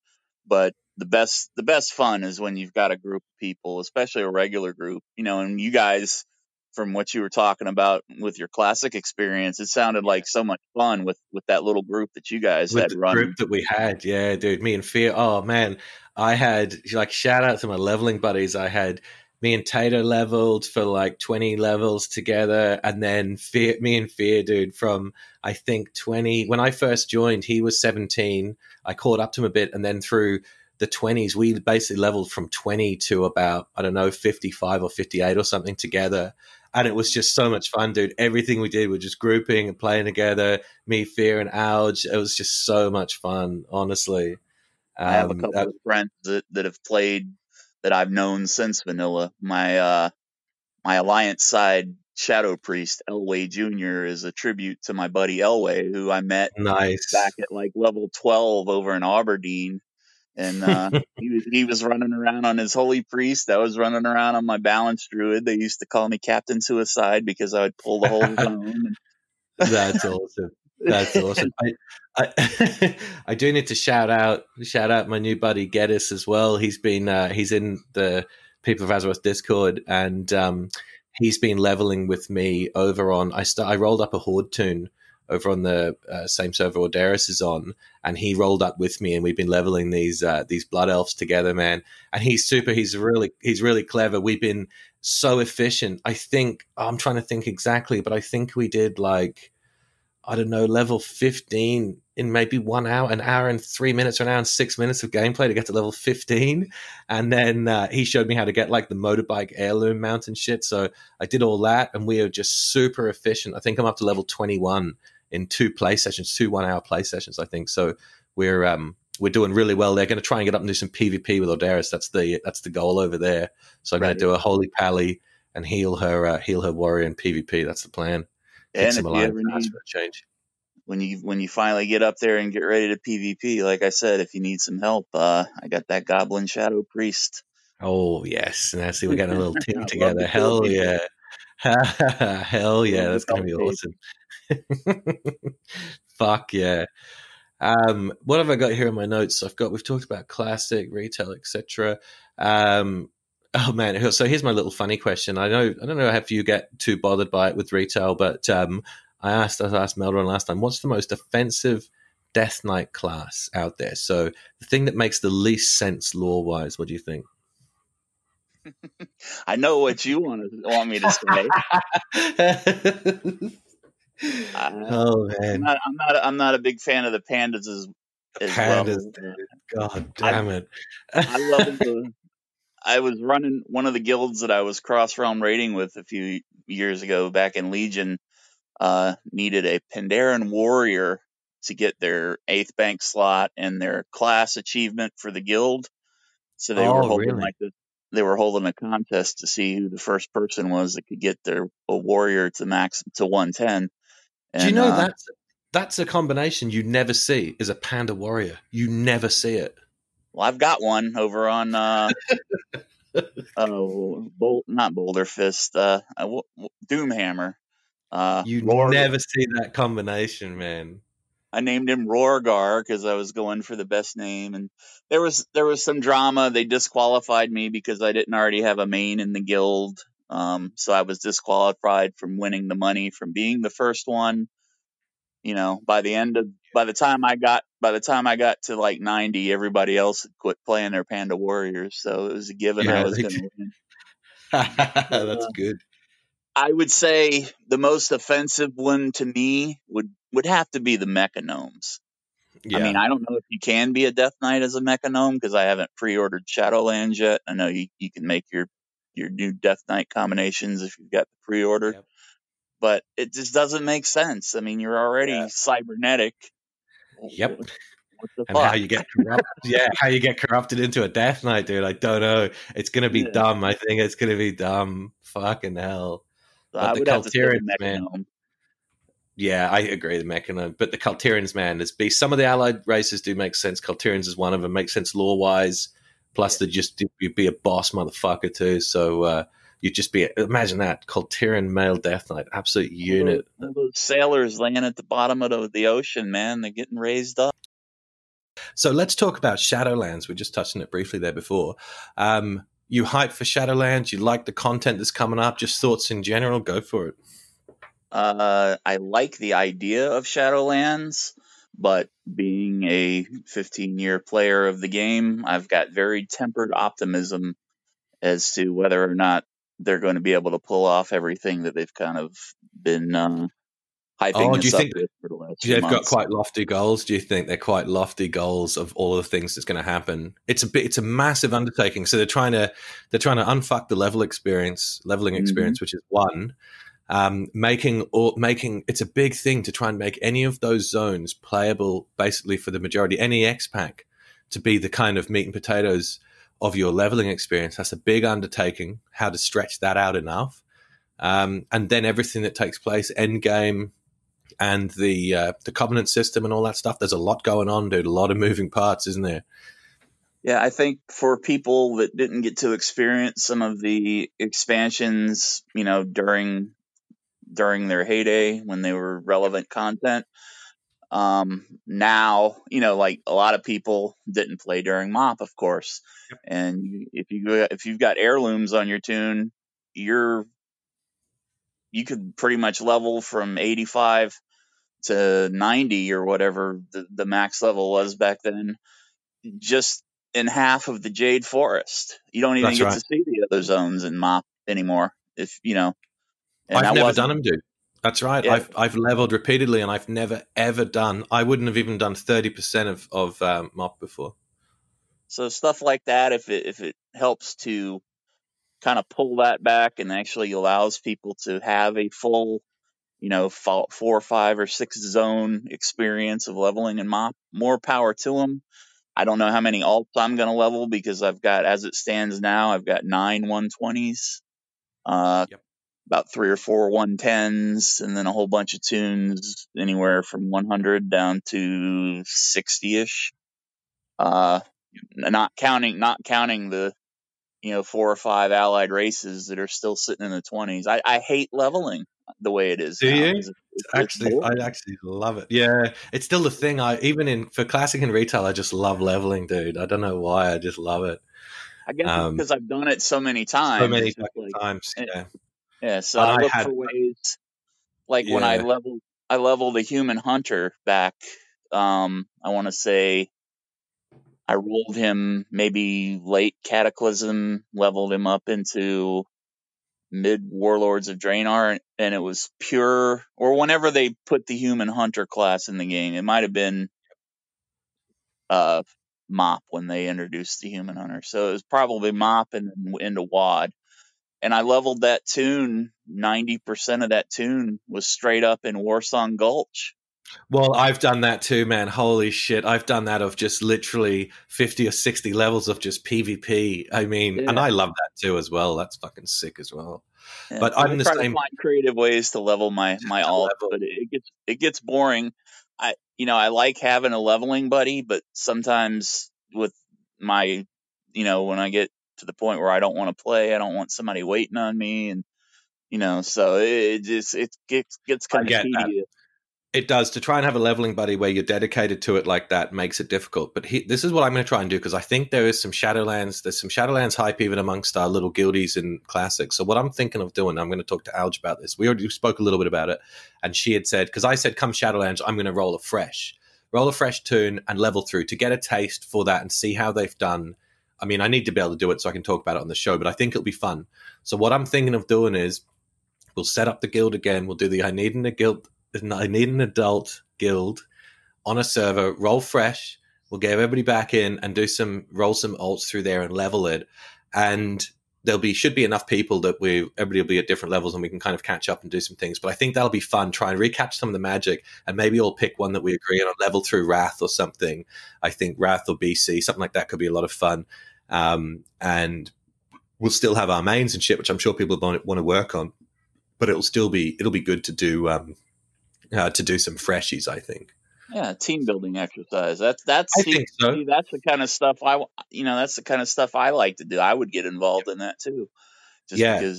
but the best fun is when you've got a group of people, especially a regular group, you know. And you guys, from what you were talking about with your Classic experience, it sounded like so much fun with that little group that you guys had run. The group that we had, yeah, dude. Me and Fear. Oh man, I had, like, shout out to my leveling buddies. I had me and Tato leveled for like 20 levels together, and then me and Fear, dude, from I think 20. When I first joined, he was 17. I caught up to him a bit, and then through the 20s, we basically leveled from 20 to about, I don't know, 55 or 58 or something together. And it was just so much fun, dude. Everything we did, we were just grouping and playing together. Me, Fear, and Alge. It was just so much fun, honestly. I have a couple of friends that have played that I've known since Vanilla. My Alliance side Shadow Priest, Elway Jr., is a tribute to my buddy Elway, who I met back at like level 12 over in Aberdeen. And he was running around on his holy priest. I was running around on my balance druid. They used to call me Captain Suicide because I would pull the whole zone. That's awesome. That's awesome. I I do need to shout out my new buddy Geddes as well. He's been he's in the People of Azeroth Discord, and he's been leveling with me over on. I rolled up a Horde tune over on the same server Odaris is on, and he rolled up with me, and we've been leveling these blood elves together, man. And he's super. He's really clever. We've been so efficient. I think I'm trying to think exactly, but I think we did like, I don't know, level 15 in maybe 1 hour, an hour and 3 minutes, or an hour and 6 minutes of gameplay to get to level 15. And then he showed me how to get like the motorbike heirloom mount and shit. So I did all that, and we are just super efficient. I think I'm up to level 21 in two 1-hour play sessions, I think. So we're doing really well. They're going to try and get up and do some PvP with Odaris. That's the goal over there. So I'm going to do a holy pally and heal her warrior in PvP. That's the plan. And if you ever need a change, when you finally get up there and get ready to PvP, like I said, if you need some help, I got that Goblin Shadow Priest. Oh yes, and I see we got a little team together. Hell yeah. Hell yeah, that's going to be awesome. Fuck yeah. What have I got here in my notes? We've talked about Classic, retail, etc. Oh man, so here's my little funny question. I don't know if you get too bothered by it with retail, but I asked Meldron last time, what's the most offensive Death Knight class out there? So the thing that makes the least sense lore-wise, what do you think? I know what you want me to say. Oh man, I'm not a big fan of the pandas as pandas, well. Dude. God damn it! I love the. I was running one of the guilds that I was cross realm raiding with a few years ago back in Legion. Needed a Pandaren warrior to get their 8th bank slot and their class achievement for the guild. So they were holding they were holding a contest to see who the first person was that could get a warrior to max to 110. And, do you know that's a combination you never see, is a panda warrior. You never see it. Well, I've got one over on Fist, Doomhammer. You never see that combination, man. I named him Roargar because I was going for the best name, and there was some drama. They disqualified me because I didn't already have a main in the guild, so I was disqualified from winning the money from being the first one. You know, by the time I got to like 90, everybody else had quit playing their Panda Warriors, so it was a given I was going to win. That's good. I would say the most offensive one to me would have to be the Mechanomes. Yeah. I mean, I don't know if you can be a Death Knight as a Mechanome because I haven't pre-ordered Shadowlands yet. I know you can make your new Death Knight combinations if you've got the pre-order. Yep. But it just doesn't make sense. I mean, you're already cybernetic. Yep. And how you get corrupted into a Death Knight, dude. I don't know. It's gonna be dumb. I think it's gonna be dumb. Fucking hell. So but the Kalterians, man. Yeah, I agree. The Mechanome, but the Kalterians, man, there's be some of the allied races do make sense. Kalterians is one of them. Makes sense lore wise. Plus, they just you'd be a boss motherfucker too. So you'd just be imagine that Kalterian male Death Knight, absolute unit. All those sailors laying at the bottom of the ocean, man. They're getting raised up. So let's talk about Shadowlands. We just touched on it briefly there before. You hype for Shadowlands? You like the content that's coming up? Just thoughts in general? Go for it. I like the idea of Shadowlands, but being a 15-year player of the game, I've got very tempered optimism as to whether or not they're going to be able to pull off everything that they've kind of been hyping us up with for the last few months. They've got quite lofty goals? Do you think they're quite lofty goals of all the things that's going to happen? It's a massive undertaking. So they're trying to unfuck the leveling experience, which is one. Making it's a big thing to try and make any of those zones playable, basically for the majority. Any X pack to be the kind of meat and potatoes of your leveling experience. That's a big undertaking. How to stretch that out enough, and then everything that takes place end game. And the covenant system and all that stuff. There's a lot going on, dude. A lot of moving parts, isn't there? Yeah, I think for people that didn't get to experience some of the expansions, you know, during their heyday when they were relevant content, now, you know, like a lot of people didn't play during MoP, of course. Yep. And if you've got heirlooms on your tune, you could pretty much level from 85 to 90 or whatever the max level was back then, just in half of the Jade Forest. You don't even get to see the other zones in MoP anymore. If you know, and I've never done them, dude. That's right. Yeah. I've leveled repeatedly, and I've never ever done. I wouldn't have even done 30% of MoP before. So stuff like that, if it helps to kind of pull that back and actually allows people to have a full, you know, 4, 5, or 6 zone experience of leveling in MoP. More power to them. I don't know how many alts I'm going to level because I've got, as it stands now, I've got 9 120s, about 3 or 4 110s, and then a whole bunch of tunes anywhere from 100 down to 60-ish. Not counting the, you know, 4 or 5 allied races that are still sitting in the 20s. I hate leveling the way it is. Do now. You? I actually love it. Yeah, it's still the thing. For classic and retail, I just love leveling, dude. I don't know why. I just love it. I guess because I've done it so many times. So many times. Yeah. Yeah. So I look for ways. Like when I leveled the human hunter back. I want to say, I rolled him maybe late Cataclysm, leveled him up into mid Warlords of Draenor, and it was pure, or whenever they put the Human Hunter class in the game. It might have been MoP when they introduced the Human Hunter. So it was probably MoP and into WOD. And I leveled that tune, 90% of that tune was straight up in Warsong Gulch. Well, I've done that too, man. Holy shit. I've done that of just literally 50 or 60 levels of just PvP. I mean, and I love that too as well. That's fucking sick as well. Yeah, but I'm the same. I find creative ways to level my alt, but it gets boring. I like having a leveling buddy, but sometimes with my, you know, when I get to the point where I don't want to play, I don't want somebody waiting on me, and you know, so it just gets kind of tedious. It does. To try and have a leveling buddy where you're dedicated to it like that makes it difficult. But this is what I'm going to try and do, because I think there is some Shadowlands. There's some Shadowlands hype even amongst our little guildies in Classic. So what I'm thinking of doing, I'm going to talk to Alge about this. We already spoke a little bit about it. And she had said, because I said, come Shadowlands, I'm going to roll a fresh tune and level through to get a taste for that and see how they've done. I mean, I need to be able to do it so I can talk about it on the show, but I think it'll be fun. So what I'm thinking of doing is we'll set up the guild again. We'll do the I need an adult guild on a server, roll fresh. We'll get everybody back in and roll some alts through there and level it. And should be enough people that everybody will be at different levels and we can kind of catch up and do some things. But I think that'll be fun. Try and recapture some of the magic and maybe all pick one that we agree on, level through Wrath or something. I think Wrath or BC, something like that could be a lot of fun. And we'll still have our mains and shit, which I'm sure people want to work on, but it'll be good to do some freshies, I think. Yeah, team building exercise. That's the kind of stuff I like to do. I would get involved in that too. Because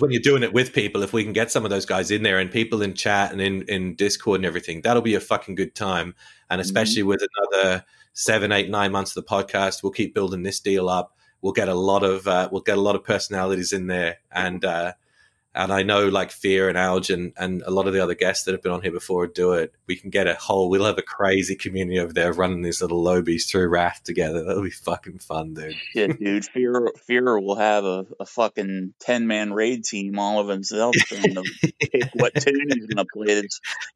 when you're doing it with people, if we can get some of those guys in there and people in chat and in Discord and everything, that'll be a fucking good time. And especially with another 7, 8, 9 months of the podcast, we'll keep building this deal up. We'll get a lot of personalities in there, and I know like Fear and Alge and a lot of the other guests that have been on here before do it. We'll have a crazy community over there running these little lobbies through Wrath together. That'll be fucking fun, dude. Yeah, dude. Fear will have a fucking 10-man raid team all of himself and pick what tune he's going to play.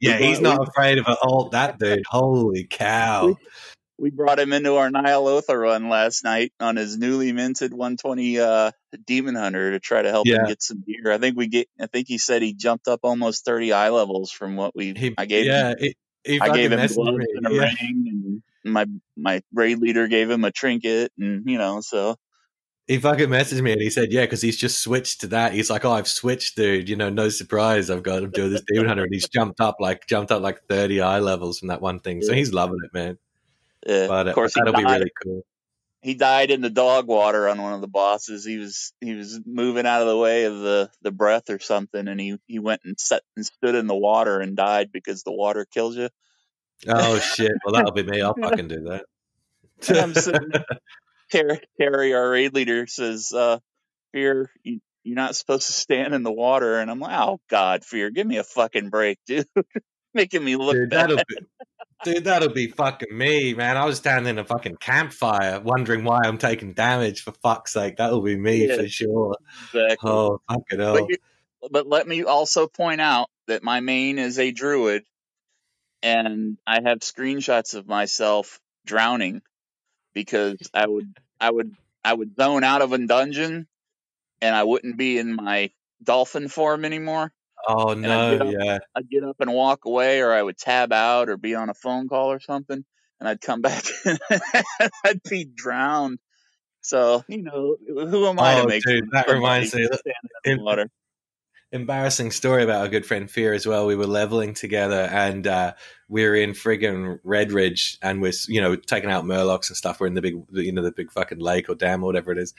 He's not afraid of all that, dude. Holy cow. We brought him into our Nihil Otha run last night on his newly minted 120 Demon Hunter to try to help him get some gear. I think he said he jumped up almost 30 eye levels from what I gave him. I gave him gloves and a ring, and my raid leader gave him a trinket, and so. He fucking messaged me and he said, because he's just switched to that. He's like, oh, I've switched, dude. No surprise. I've got him doing this Demon Hunter, and he's jumped up like 30 eye levels from that one thing. So he's loving it, man. But of course, that'll be really cool. He died in the dog water on one of the bosses. He was moving out of the way of the breath or something, and he went and stood in the water and died because the water kills you. Oh shit! Well, that'll be me. I'll fucking do that. Terry, our raid leader, says, "Fear, you're not supposed to stand in the water." And I'm like, "Oh God, Fear, give me a fucking break, dude! Making me look bad." Dude, that'll be fucking me, man. I was standing in a fucking campfire wondering why I'm taking damage, for fuck's sake. That'll be me for sure. Exactly. Oh, fuck it all. But let me also point out that my main is a druid, and I have screenshots of myself drowning because I would zone out of a dungeon and I wouldn't be in my dolphin form anymore. Oh, no, I'd get up and walk away, or I would tab out or be on a phone call or something, and I'd come back and I'd be drowned. So, who am I to make sure? That reminds me. Embarrassing story about our good friend Fear as well. We were leveling together, and we're in friggin' Red Ridge, and we're, taking out Murlocs and stuff. We're in the big fucking lake or dam or whatever it is.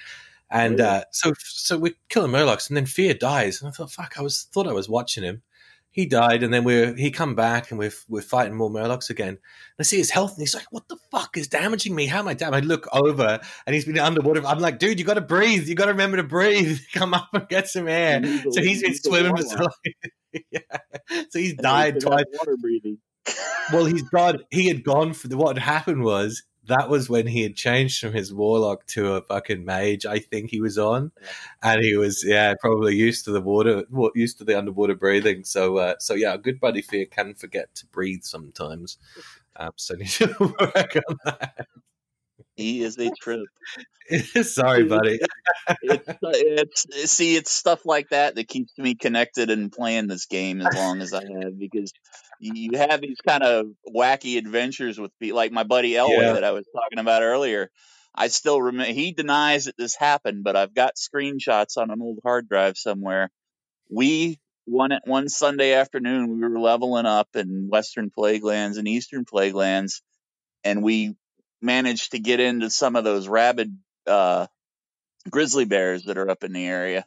And so we're killing Murlocs, and then Fear dies. And I thought, fuck, I thought I was watching him. He died, and then he come back, and we're fighting more Murlocs again. And I see his health, and he's like, what the fuck is damaging me? How am I damaged? I look over, and he's been underwater. I'm like, dude, you got to breathe. You got to remember to breathe. Come up and get some air. So he's been swimming. So he's died twice. Water breathing. Well, he had gone for what had happened was, that was when he had changed from his warlock to a fucking mage, I think he was on. And he was, probably used to the water, used to the underwater breathing. So our good buddy Fear can forget to breathe sometimes. So need to work on that. He is a trip. Sorry, buddy. It's stuff like that that keeps me connected and playing this game as long as I have, because you have these kind of wacky adventures with people, like my buddy Elway that I was talking about earlier. I still remember, he denies that this happened, but I've got screenshots on an old hard drive somewhere. One Sunday afternoon, we were leveling up in Western Plaguelands and Eastern Plaguelands, and we managed to get into some of those rabid grizzly bears that are up in the area.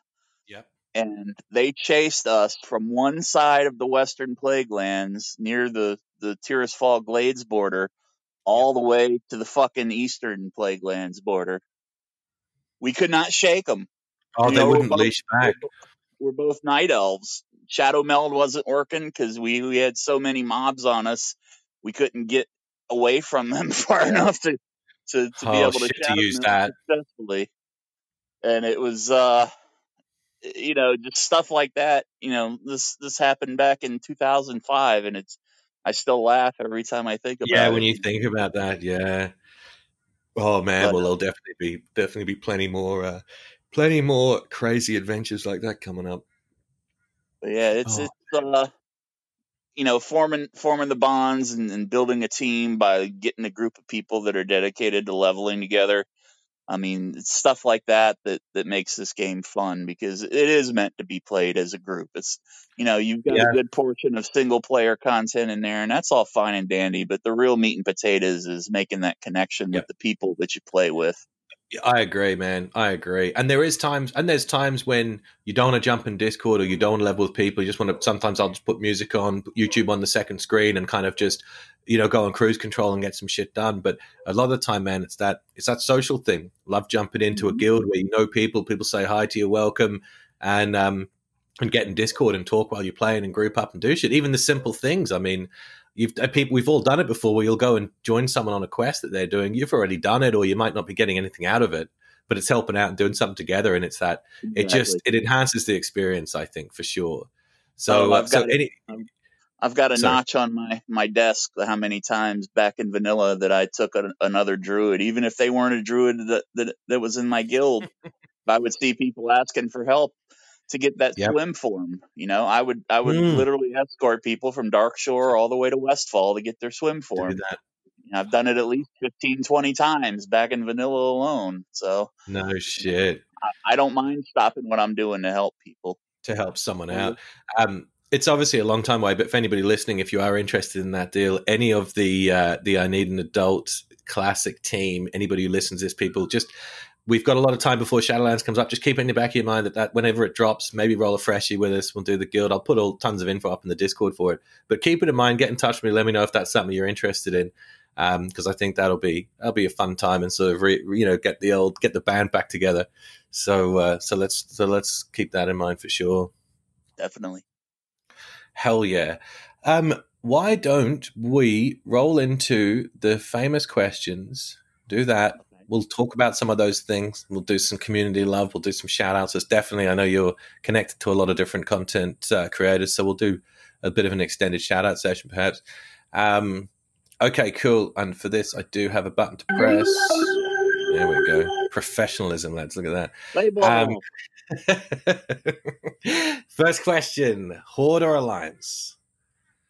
Yep. and they chased us from one side of the Western Plaguelands near the Tirisfal Glades border all the way to the fucking Eastern Plaguelands border. We could not shake them. Oh, they wouldn't leash back. We're both night elves. Shadow Meld wasn't working because we had so many mobs on us. We couldn't get away from them far enough to be able to use that successfully. And it was, you know, just stuff like that. You know, this happened back in 2005, and I still laugh every time I think about it. Yeah, when you think about that, yeah. Oh man, but, well, there'll definitely be plenty more crazy adventures like that coming up. Yeah, it's you know, forming the bonds and building a team by getting a group of people that are dedicated to leveling together. I mean, it's stuff like that makes this game fun because it is meant to be played as a group. It's, you know, you've got a good portion of single player content in there, and that's all fine and dandy, but the real meat and potatoes is making that connection with the people that you play with. I agree, man. I agree. And there's times when you don't want to jump in Discord or you don't want to level with people. You just want to, sometimes I'll just put music on, put YouTube on the second screen and kind of just, you know, go on cruise control and get some shit done. But a lot of the time, man, it's that social thing. Love jumping into a guild where you know people say hi to you, welcome, and get in Discord and talk while you're playing and group up and do shit. Even the simple things. I mean, we've all done it before where you'll go and join someone on a quest that they're doing. You've already done it, or you might not be getting anything out of it, but it's helping out and doing something together. And it's that it enhances the experience, I think, for sure. So I've got a notch on my desk. How many times back in vanilla that I took another druid, even if they weren't a druid that was in my guild, I would see people asking for help to get that swim form. You know, I would literally escort people from Darkshore all the way to Westfall to get their swim form. I've done it at least 15, 20 times back in vanilla alone. So no shit. I don't mind stopping what I'm doing to help people. To help someone out. It's obviously a long time away, but for anybody listening, if you are interested in that deal, any of the I Need an Adult classic team, anybody who listens to this, people, just we've got a lot of time before Shadowlands comes up. Just keep it in the back of your mind that whenever it drops, maybe roll a freshie with us. We'll do the guild. I'll put tons of info up in the Discord for it. But keep it in mind. Get in touch with me. Let me know if that's something you're interested in, because I think that'll be a fun time and sort of get the band back together. So let's keep that in mind for sure. Definitely. Hell yeah. Why don't we roll into the famous questions? Do that. We'll talk about some of those things. We'll do some community love. We'll do some shout-outs. It's definitely, I know you're connected to a lot of different content creators, so we'll do a bit of an extended shout-out session perhaps. Okay, cool. And for this, I do have a button to press. There we go. Professionalism, lads. Look at that. First question, Horde or Alliance?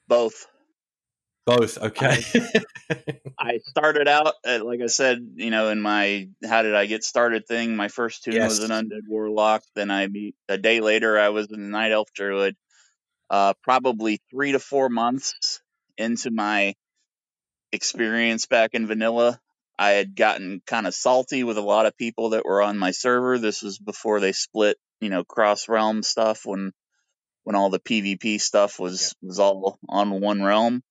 Both. Both, okay. I started out, like I said, you know, in my how did I get started thing, my first tune was an undead warlock. Then a day later, I was a night elf druid. Probably 3 to 4 months into my experience back in vanilla, I had gotten kind of salty with a lot of people that were on my server. This was before they split, you know, cross-realm stuff when all the PvP stuff was all on one realm.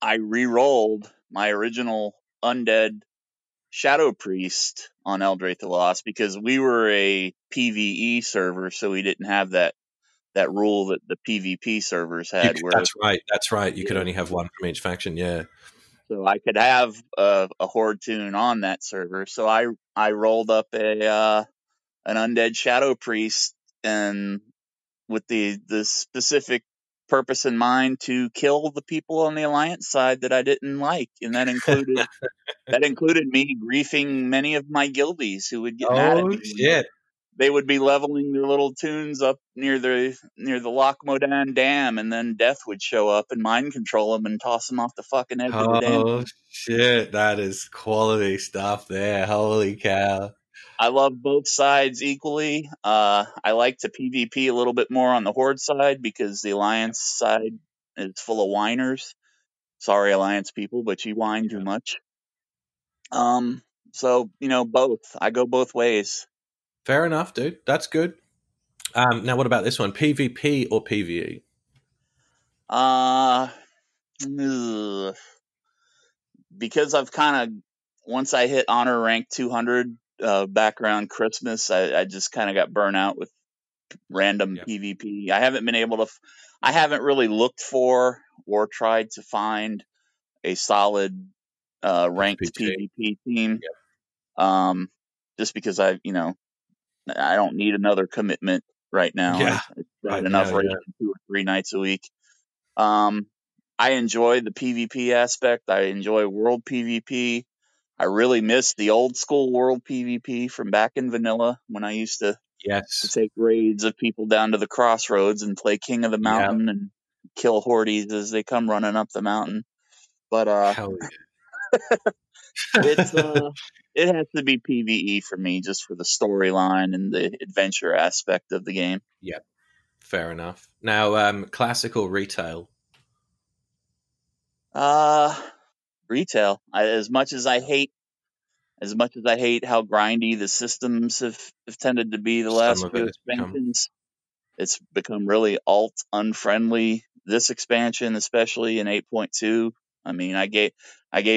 I re-rolled my original undead Shadow Priest on Eldreth the Lost because we were a PvE server, so we didn't have that rule that the PvP servers had. That's right. You could only have one from each faction, yeah. So I could have a Horde tune on that server. So I rolled up an undead Shadow Priest and with the specific purpose in mind to kill the people on the Alliance side that I didn't like, and that included me griefing many of my guildies who would get mad at me. Shit. They would be leveling their little tunes up near the Loch Modan Dam, and then Death would show up and mind control them and toss them off the fucking edge of the dam. Oh shit, that is quality stuff there. Holy cow. I love both sides equally. I like to PvP a little bit more on the Horde side because the Alliance side is full of whiners. Sorry, Alliance people, but you whine too much. So, you know, both. I go both ways. Fair enough, dude. That's good. Now, what about this one? PvP or PvE? Because I've kind of, once I hit honor rank 200 back around Christmas, I just kind of got burnt out with random PvP. I haven't been able to, I haven't really looked for or tried to find a solid ranked PvP team. Just because I don't need another commitment right now. Yeah. I've got enough raging 2 or 3 nights a week. I enjoy the PvP aspect. I enjoy world PvP. I really miss the old school world PvP from back in vanilla when I used to, to take raids of people down to the crossroads and play King of the Mountain and kill hordes as they come running up the mountain. But hell yeah. It has to be PvE for me, just for the storyline and the adventure aspect of the game. Yeah, fair enough. Now, classical retail. Retail. As much as I hate how grindy the systems have tended to be the last few expansions, it's become really alt unfriendly. This expansion, especially in 8.2. I mean, I gave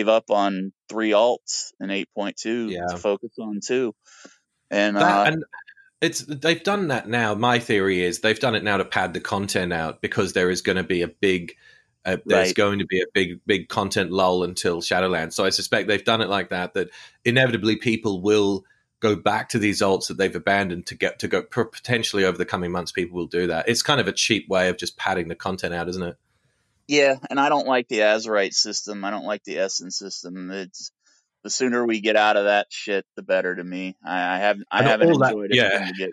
up on 3 alts in 8.2 to focus on 2, and they've done that now. My theory is they've done it now to pad the content out, because there is going to be a big big content lull until Shadowlands. So I suspect they've done it like that inevitably people will go back to these alts that they've abandoned to go potentially over the coming months. People will do that. It's kind of a cheap way of just padding the content out, isn't it? Yeah, and I don't like the Azerite system. I don't like the Essen system. It's the sooner we get out of that shit, the better to me. I haven't enjoyed it.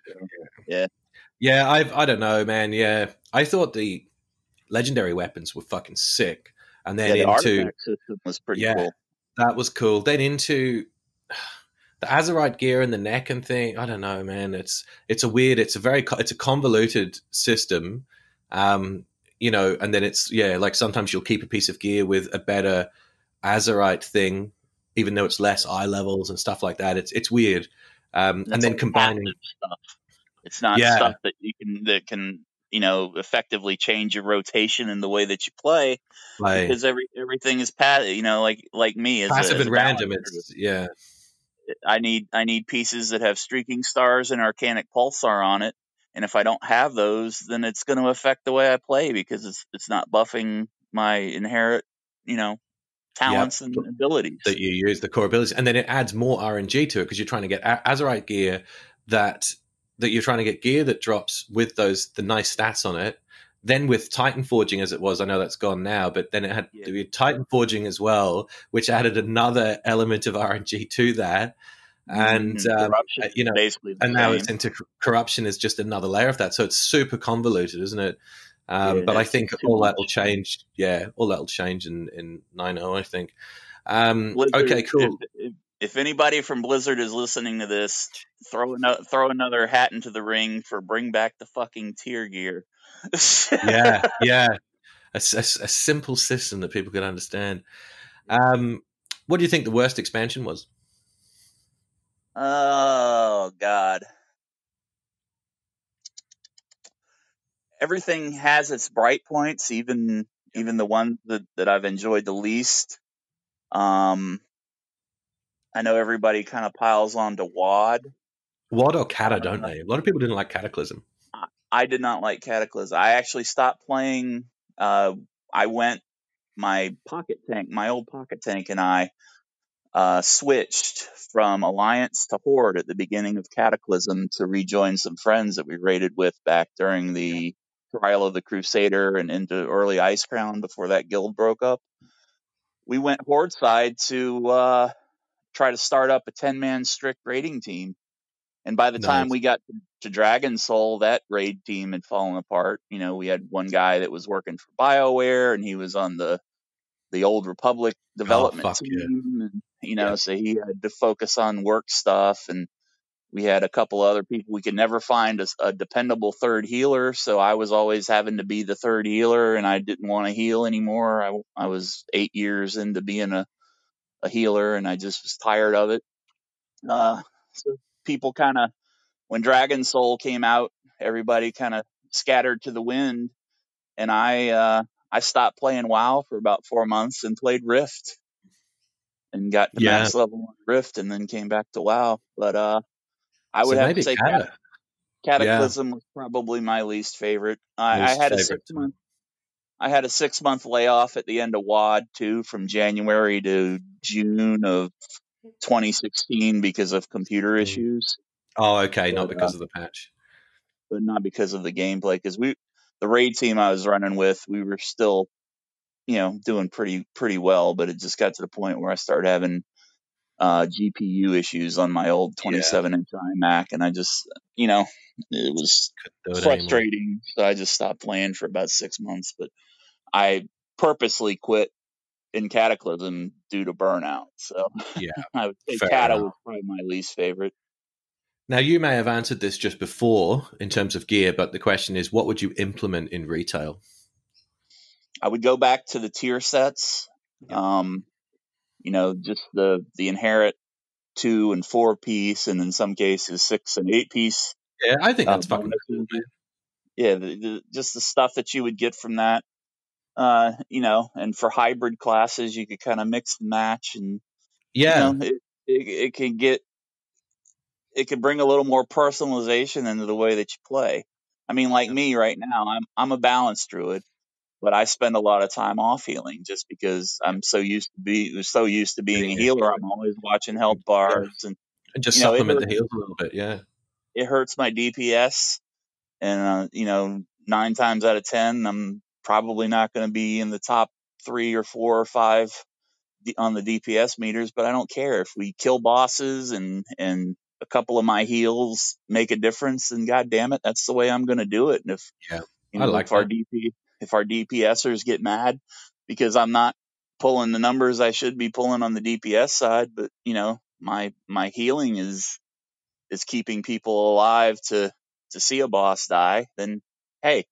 I don't know, man. Yeah, I thought the legendary weapons were fucking sick, and then the artifact system was pretty cool. That was cool. Then into the Azerite gear and the neck and thing. I don't know, man. It's a convoluted system. And then it's, like sometimes you'll keep a piece of gear with a better Azerite thing, even though it's less eye levels and stuff like that. It's weird. And then combining stuff. It's not stuff that you can, effectively change your rotation in the way that you play. Because everything is passive, like me. As passive and random. I need pieces that have streaking stars and arcanic pulsar on it. And if I don't have those, then it's going to affect the way I play, because it's not buffing my inherent, talents and abilities. That you use the core abilities. And then it adds more RNG to it, because you're trying to get Azerite gear that you're trying to get gear that drops with the nice stats on it. Then with Titan Forging, as it was, I know that's gone now, but then it had to be Titan Forging as well, which added another element of RNG to that. And now it's into corruption is just another layer of that, so it's super convoluted, isn't it? But I think all that will change. Yeah, all that will change in 9.0, I think. Blizzard, okay, cool. If anybody from Blizzard is listening to this, throw another hat into the ring for bring back the fucking tier gear. A simple system that people could understand. What do you think the worst expansion was? Oh, God. Everything has its bright points, even the one that I've enjoyed the least. I know everybody kind of piles on to WoD. WoD or Cata, don't they? A lot of people didn't like Cataclysm. I did not like Cataclysm. I actually stopped playing. My old pocket tank and I switched from Alliance to Horde at the beginning of Cataclysm to rejoin some friends that we raided with back during the Trial of the Crusader and into early Ice Crown before that guild broke up. We went Horde side to try to start up a 10-man strict raiding team. And by the time we got to Dragon Soul, that raid team had fallen apart. We had one guy that was working for BioWare, and he was on the Old Republic development team. Yeah. So he had to focus on work stuff, and we had a couple other people. We could never find a dependable third healer, so I was always having to be the third healer, and I didn't want to heal anymore. I was 8 years into being a healer, and I just was tired of it. So people kind of, when Dragon Soul came out, everybody kind of scattered to the wind, and I stopped playing WoW for about 4 months and played Rift and got to max level on Rift and then came back to WoW. But I would have to say Cataclysm was probably my least favorite. I had a 6 month layoff at the end of WOD too, from January to June of 2016 because of computer issues. Oh, okay, but not because of the patch, but not because of the gameplay. Because the raid team I was running with, we were still, doing pretty well, but it just got to the point where I started having GPU issues on my old 27-inch iMac, and I just, it was frustrating. So I just stopped playing for about 6 months, but I purposely quit in Cataclysm due to burnout. So I would say Cata was probably my least favorite. Now, you may have answered this just before in terms of gear, but the question is, what would you implement in retail? I would go back to the tier sets. Just the inherent 2 and 4 piece, and in some cases 6 and 8 piece. Yeah, I think that's fucking cool, man. Yeah, just the stuff that you would get from that. And for hybrid classes, you could kind of mix and match, and it can bring a little more personalization into the way that you play. I mean, like me right now, I'm a balanced druid, but I spend a lot of time off healing just because I'm so used to being a healer. I'm always watching health bars and just supplement the heals a little bit. Yeah, it hurts my DPS, and 9 times out of 10, I'm probably not going to be in the top 3 or 4 or 5 on the DPS meters. But I don't care if we kill bosses and a couple of my heals make a difference, and God damn it, that's the way I'm going to do it. And if our DPSers get mad because I'm not pulling the numbers I should be pulling on the DPS side, but my healing is keeping people alive to see a boss die, then hey,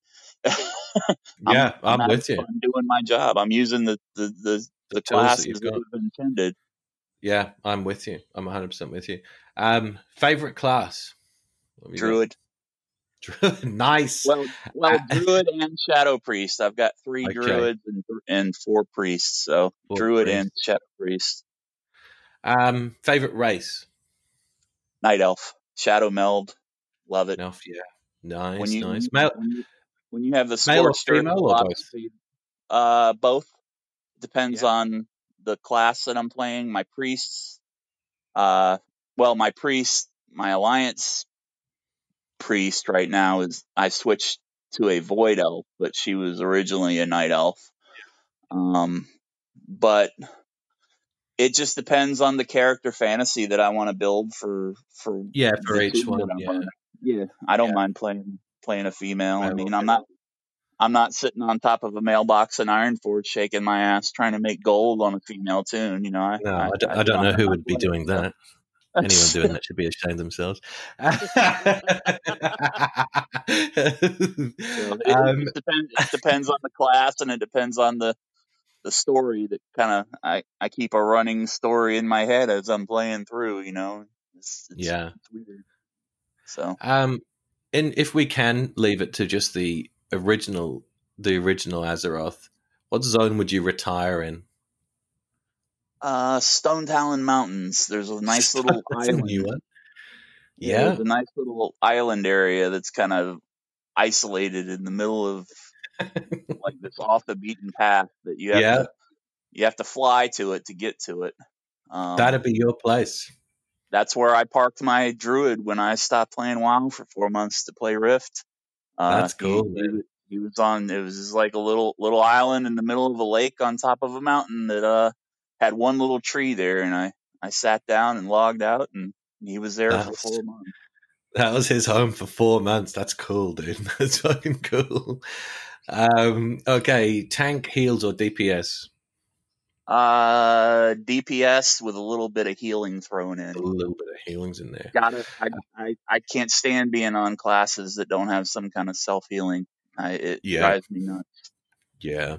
I'm with you. I'm doing my job. I'm using the class as intended. Yeah, I'm with you. I'm 100% with you. Favorite class? Druid. Nice. Well, druid and shadow priest. I've got 3 druids and 4 priests. So and shadow priest. Favorite race? Night elf. Shadow meld. Love it. Elf, yeah. Nice. Nice. When you have the scorched earth philosophy, both depends on the class that I'm playing. My priests, my alliance priest right now I switched to a void elf, but she was originally a night elf. But it just depends on the character fantasy that I want to build for each one. I don't mind playing a female. I mean, I'm not sitting on top of a mailbox in Ironforge shaking my ass trying to make gold on a female tune. I don't know who would be doing that. Anyone doing that should be ashamed of themselves. It depends on the class, and it depends on the story that kind of I keep a running story in my head as I'm playing through. It's weird. So, and if we can leave it to just the original Azeroth, what zone would you retire in? Stone Talon Mountains. There's a nice little island. There's a nice little island area that's kind of isolated in the middle of like this off the beaten path that you have to fly to it to get to it. That'd be your place. That's where I parked my druid when I stopped playing WoW for 4 months to play Rift. That's cool. He was on. It was just like a little island in the middle of a lake on top of a mountain that had one little tree there, and I sat down and logged out, and he was there for 4 months. That was his home for 4 months. That's cool, dude. That's fucking cool. Okay, tank, heals, or DPS? DPS with a little bit of healing thrown in. A little bit of healing's in there. Got it. I can't stand being on classes that don't have some kind of self-healing. It drives me nuts. Yeah.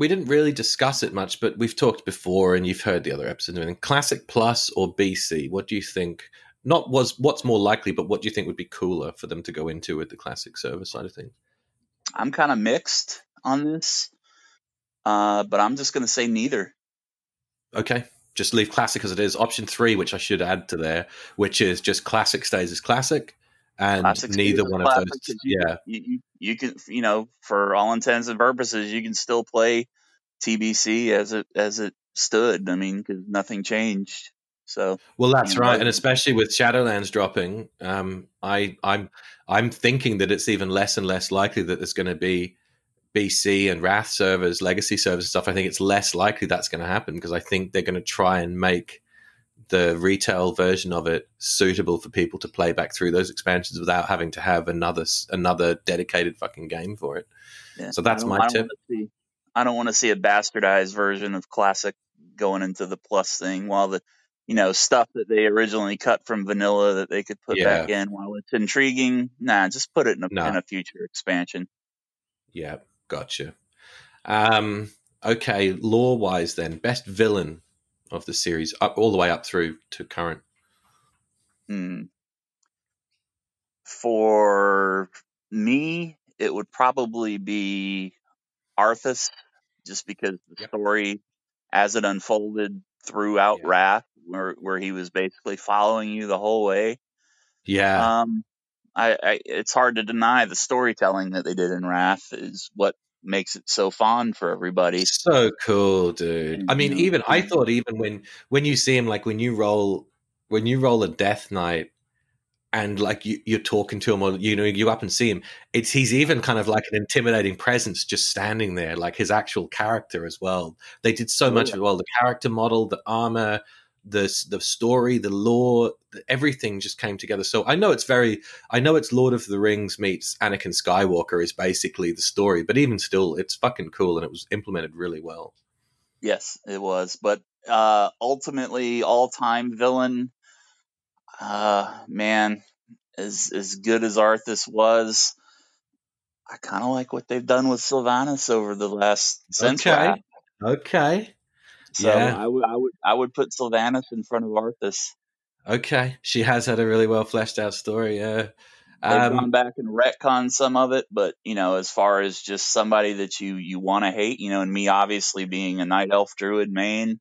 We didn't really discuss it much, but we've talked before, and you've heard the other episodes. Classic plus or BC? What do you think? Not what's more likely, but what do you think would be cooler for them to go into with the classic server side of things? I'm kind of mixed on this, but I'm just going to say neither. Okay. Just leave classic as it is. Option 3, which I should add to there, which is just classic stays as classic, and classic neither one of those. Yeah. You can, you know, for all intents and purposes, you can still play TBC as it stood. I mean, because nothing changed. So well, that's right, and especially with Shadowlands dropping, I'm thinking that it's even less and less likely that there's going to be BC and Wrath servers, legacy servers and stuff. I think it's less likely that's going to happen because I think they're going to try and make the retail version of it suitable for people to play back through those expansions without having to have another dedicated fucking game for it. Yeah, so that's my tip. I don't want to see a bastardized version of classic going into the plus thing while the stuff that they originally cut from vanilla that they could put back in. While it's intriguing, just put it in a future expansion. Yeah, gotcha. Okay, lore-wise then, best villain of the series, all the way up through to current. For me, it would probably be Arthas, just because the story as it unfolded throughout Wrath, where he was basically following you the whole way. Yeah. It's hard to deny the storytelling that they did in Wrath is what makes it so fond for everybody. So cool, dude. I mean, even I thought even when you see him, like when you roll a Death Knight and like you're talking to him or you up and see him, he's even kind of like an intimidating presence just standing there, like his actual character as well. They did so much of it well. The character model, the armor, the story, the lore, everything just came together. So I know it's Lord of the Rings meets Anakin Skywalker is basically the story, but even still, it's fucking cool and it was implemented really well. Yes, it was. But ultimately, all-time villain, man, as good as Arthas was, I kind of like what they've done with Sylvanas over the last century. Okay. So I would put Sylvanas in front of Arthas. Okay, she has had a really well fleshed out story. Yeah, I've gone back and retconned some of it, but as far as just somebody that you want to hate, and me obviously being a Night Elf Druid main,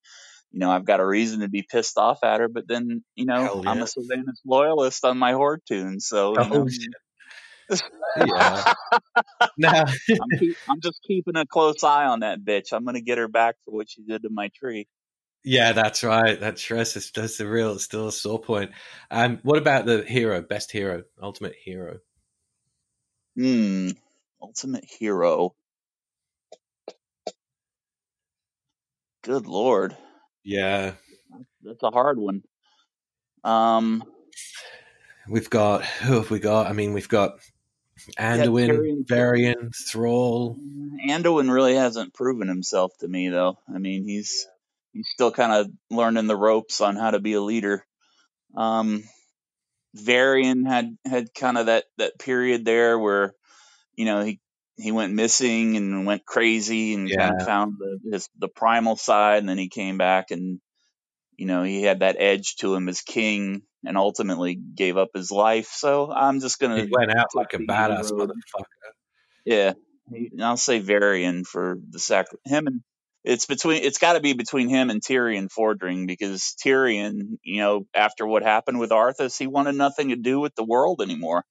I've got a reason to be pissed off at her. But then I'm a Sylvanas loyalist on my Horde tune, so. Yeah. I'm just keeping a close eye on that bitch. I'm gonna get her back for what she did to my tree. Yeah, that's right. That's the real, it's still a sore point. What about the hero? Best hero, ultimate hero. Ultimate hero. Good Lord. Yeah, that's a hard one. Who have we got? I mean, we've got Anduin, Varian, Thrall. Anduin really hasn't proven himself to me, though. I mean, he's still kind of learning the ropes on how to be a leader. Varian had kind of that period there where, he went missing and went crazy and kind of found the primal side, and then he came back and, he had that edge to him as king. And ultimately gave up his life. So I'm just going to... He went out like a badass motherfucker. Yeah. And I'll say Varian for the him and it's got to be between him and Tyrion Fordring, because Tyrion, after what happened with Arthas, he wanted nothing to do with the world anymore.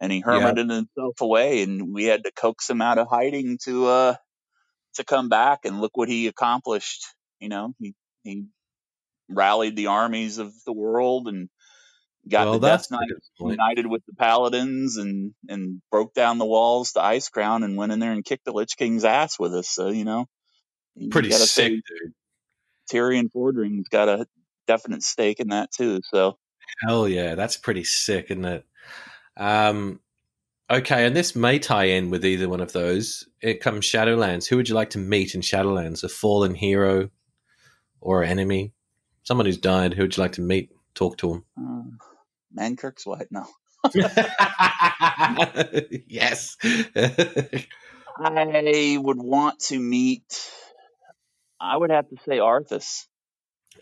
And he hermited himself away, and we had to coax him out of hiding to come back, and look what he accomplished. He rallied the armies of the world and got the Death Knight united with the Paladins and broke down the walls to Ice Crown and went in there and kicked the Lich King's ass with us. So, pretty sick, dude. Tyrion Fordring's got a definite stake in that too. So hell yeah, that's pretty sick, isn't it? Okay, and this may tie in with either one of those. It comes Shadowlands. Who would you like to meet in Shadowlands? A fallen hero or enemy? Someone who's died. Who would you like to meet? Talk to him. Mankirk's white now. Yes. I would have to say Arthas.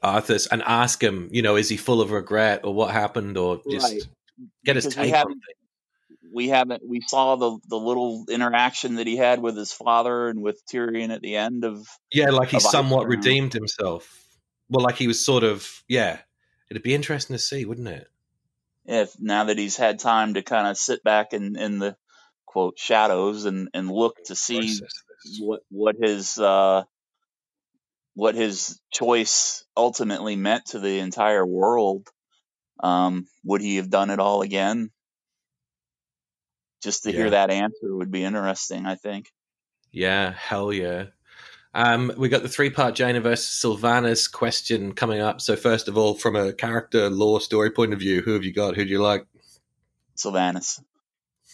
Arthas and ask him, you know, is he full of regret or what happened, or just get his take on it. We saw the little interaction that he had with his father and with Tyrion at the end of... Yeah, like he somewhat redeemed himself. Well, like he was sort of... Yeah. It'd be interesting to see, wouldn't it? If now that he's had time to kind of sit back in the, quote, shadows and look to see what his choice ultimately meant to the entire world. Would he have done it all again? Just to hear that answer would be interesting, I think. Yeah, hell yeah. We got the three-part Jaina versus Sylvanas question coming up. So first of all, from a character lore story point of view, who have you got? Who do you like? Sylvanas.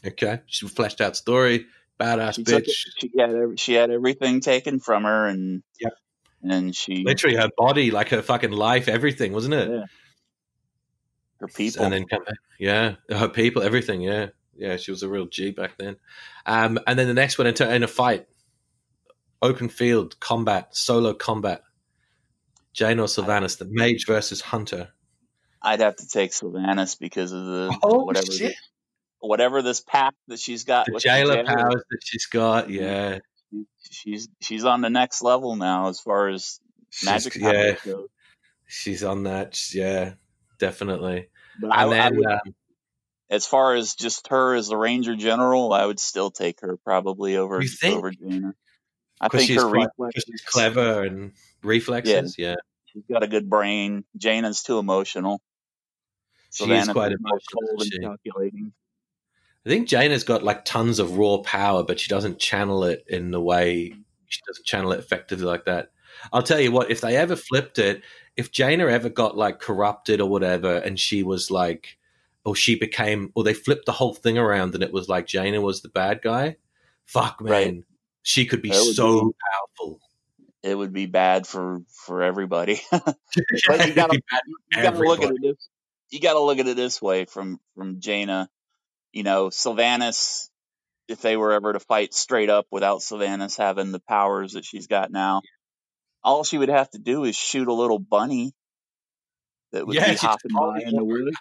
Okay. She fleshed out story. Badass she bitch. She had everything taken from her, and and she literally her body, like her fucking life, everything, wasn't it? Yeah. Her people, and then her people, everything. Yeah. She was a real G back then. And then the next one in a fight, open field combat, solo combat, Jaina or Sylvanas, the mage versus hunter. I'd have to take Sylvanas because of the whatever this pack that she's got, the jailer powers that she's got. Yeah, she's on the next level now as far as magic powers goes. She's on that, definitely. But I would, as far as just her as the Ranger General, I would still take her probably over Jaina. I think she's she's clever and reflexes. Yeah, she's got a good brain. Jaina's too emotional. She's quite emotional. She? Calculating. I think Jaina's got like tons of raw power, but she doesn't channel it in the way she doesn't channel it effectively like that. I'll tell you what, if they ever flipped it, if Jaina ever got like corrupted or whatever, and she was like, or she became, or they flipped the whole thing around, and it was like Jaina was the bad guy. Fuck, man. Right. She could be so powerful. It would be bad for everybody. But you gotta look at it this. You gotta look at it this way from Jaina. You know, Sylvanas, if they were ever to fight straight up without Sylvanas having the powers that she's got now, all she would have to do is shoot a little bunny that would be hopping by in the woods.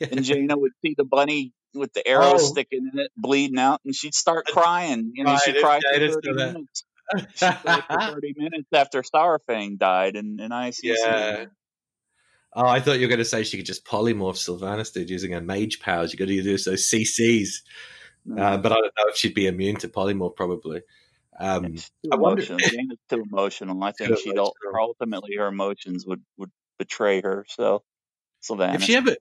Yeah. And Jaina would see the bunny with the arrow sticking in it, bleeding out, and she'd start crying. You know, she cried for 30 minutes. She cried for 30 minutes after Starfang died in ICC. Yeah. Oh, I thought you were going to say she could just polymorph Sylvanas, dude, using her mage powers. You got to do those CCs. No. But I don't know if she'd be immune to polymorph, probably. I wonder. Jane is too emotional. I think she'd ultimately her emotions would betray her. So, Sylvanas. If she ever,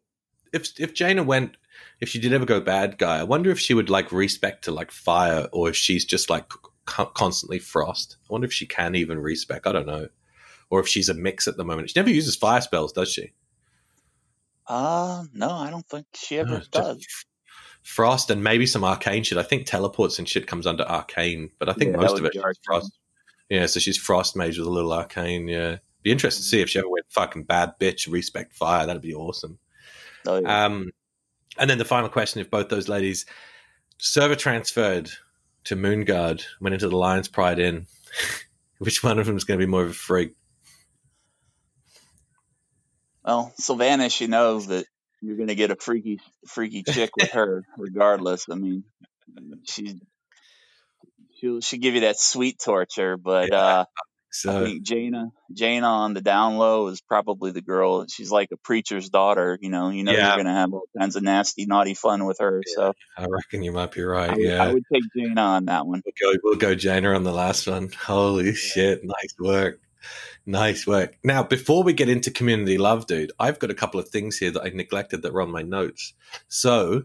if Jaina went, if she did ever go bad guy, I wonder if she would like respect to like fire, or if she's just like constantly frost. I wonder if she can even respect. I don't know. Or if she's a mix at the moment. She never uses fire spells, does she? No, I don't think she ever does. Frost and maybe some arcane shit. I think teleports and shit comes under arcane, but I think most of it is frost. Yeah, so she's frost mage with a little arcane, Be interested to see if she ever went fucking bad bitch, respect fire. That'd be awesome. Oh, yeah. And then the final question, if both those ladies server transferred to Moonguard, went into the Lion's Pride Inn, which one of them is going to be more of a freak? Well, Sylvanas, she knows that you're going to get a freaky chick with her, regardless. I mean, she'll give you that sweet torture, but I think Jaina on the down low is probably the girl. She's like a preacher's daughter, you're going to have all kinds of nasty, naughty fun with her. Yeah, so I reckon you might be right. I would take Jaina on that one. We'll go Jaina on the last one. Holy shit! Nice work. Now, before we get into community love, dude, I've got a couple of things here that I neglected that were on my notes. So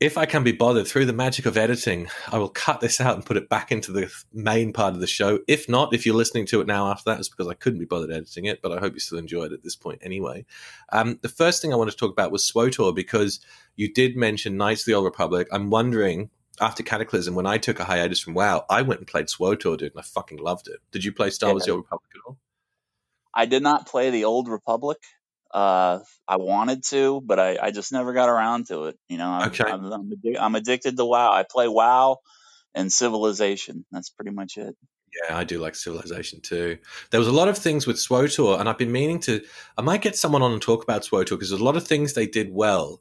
if I can be bothered, through the magic of editing, I will cut this out and put it back into the main part of the show. If not, if you're listening to it now after that, it's because I couldn't be bothered editing it, but I hope you still enjoy it at this point anyway. The first thing I wanted to talk about was SWTOR, because you did mention Knights of the Old Republic. I'm wondering, after Cataclysm, when I took a hiatus from WoW, I went and played SWTOR, dude, and I fucking loved it. Did you play Star Wars The Old Republic at all? I did not play The Old Republic. I wanted to, but I just never got around to it. I'm addicted to WoW. I play WoW and Civilization. That's pretty much it. Yeah, I do like Civilization too. There was a lot of things with SWTOR, and I've been meaning to. I might get someone on and talk about SWTOR because there's a lot of things they did well,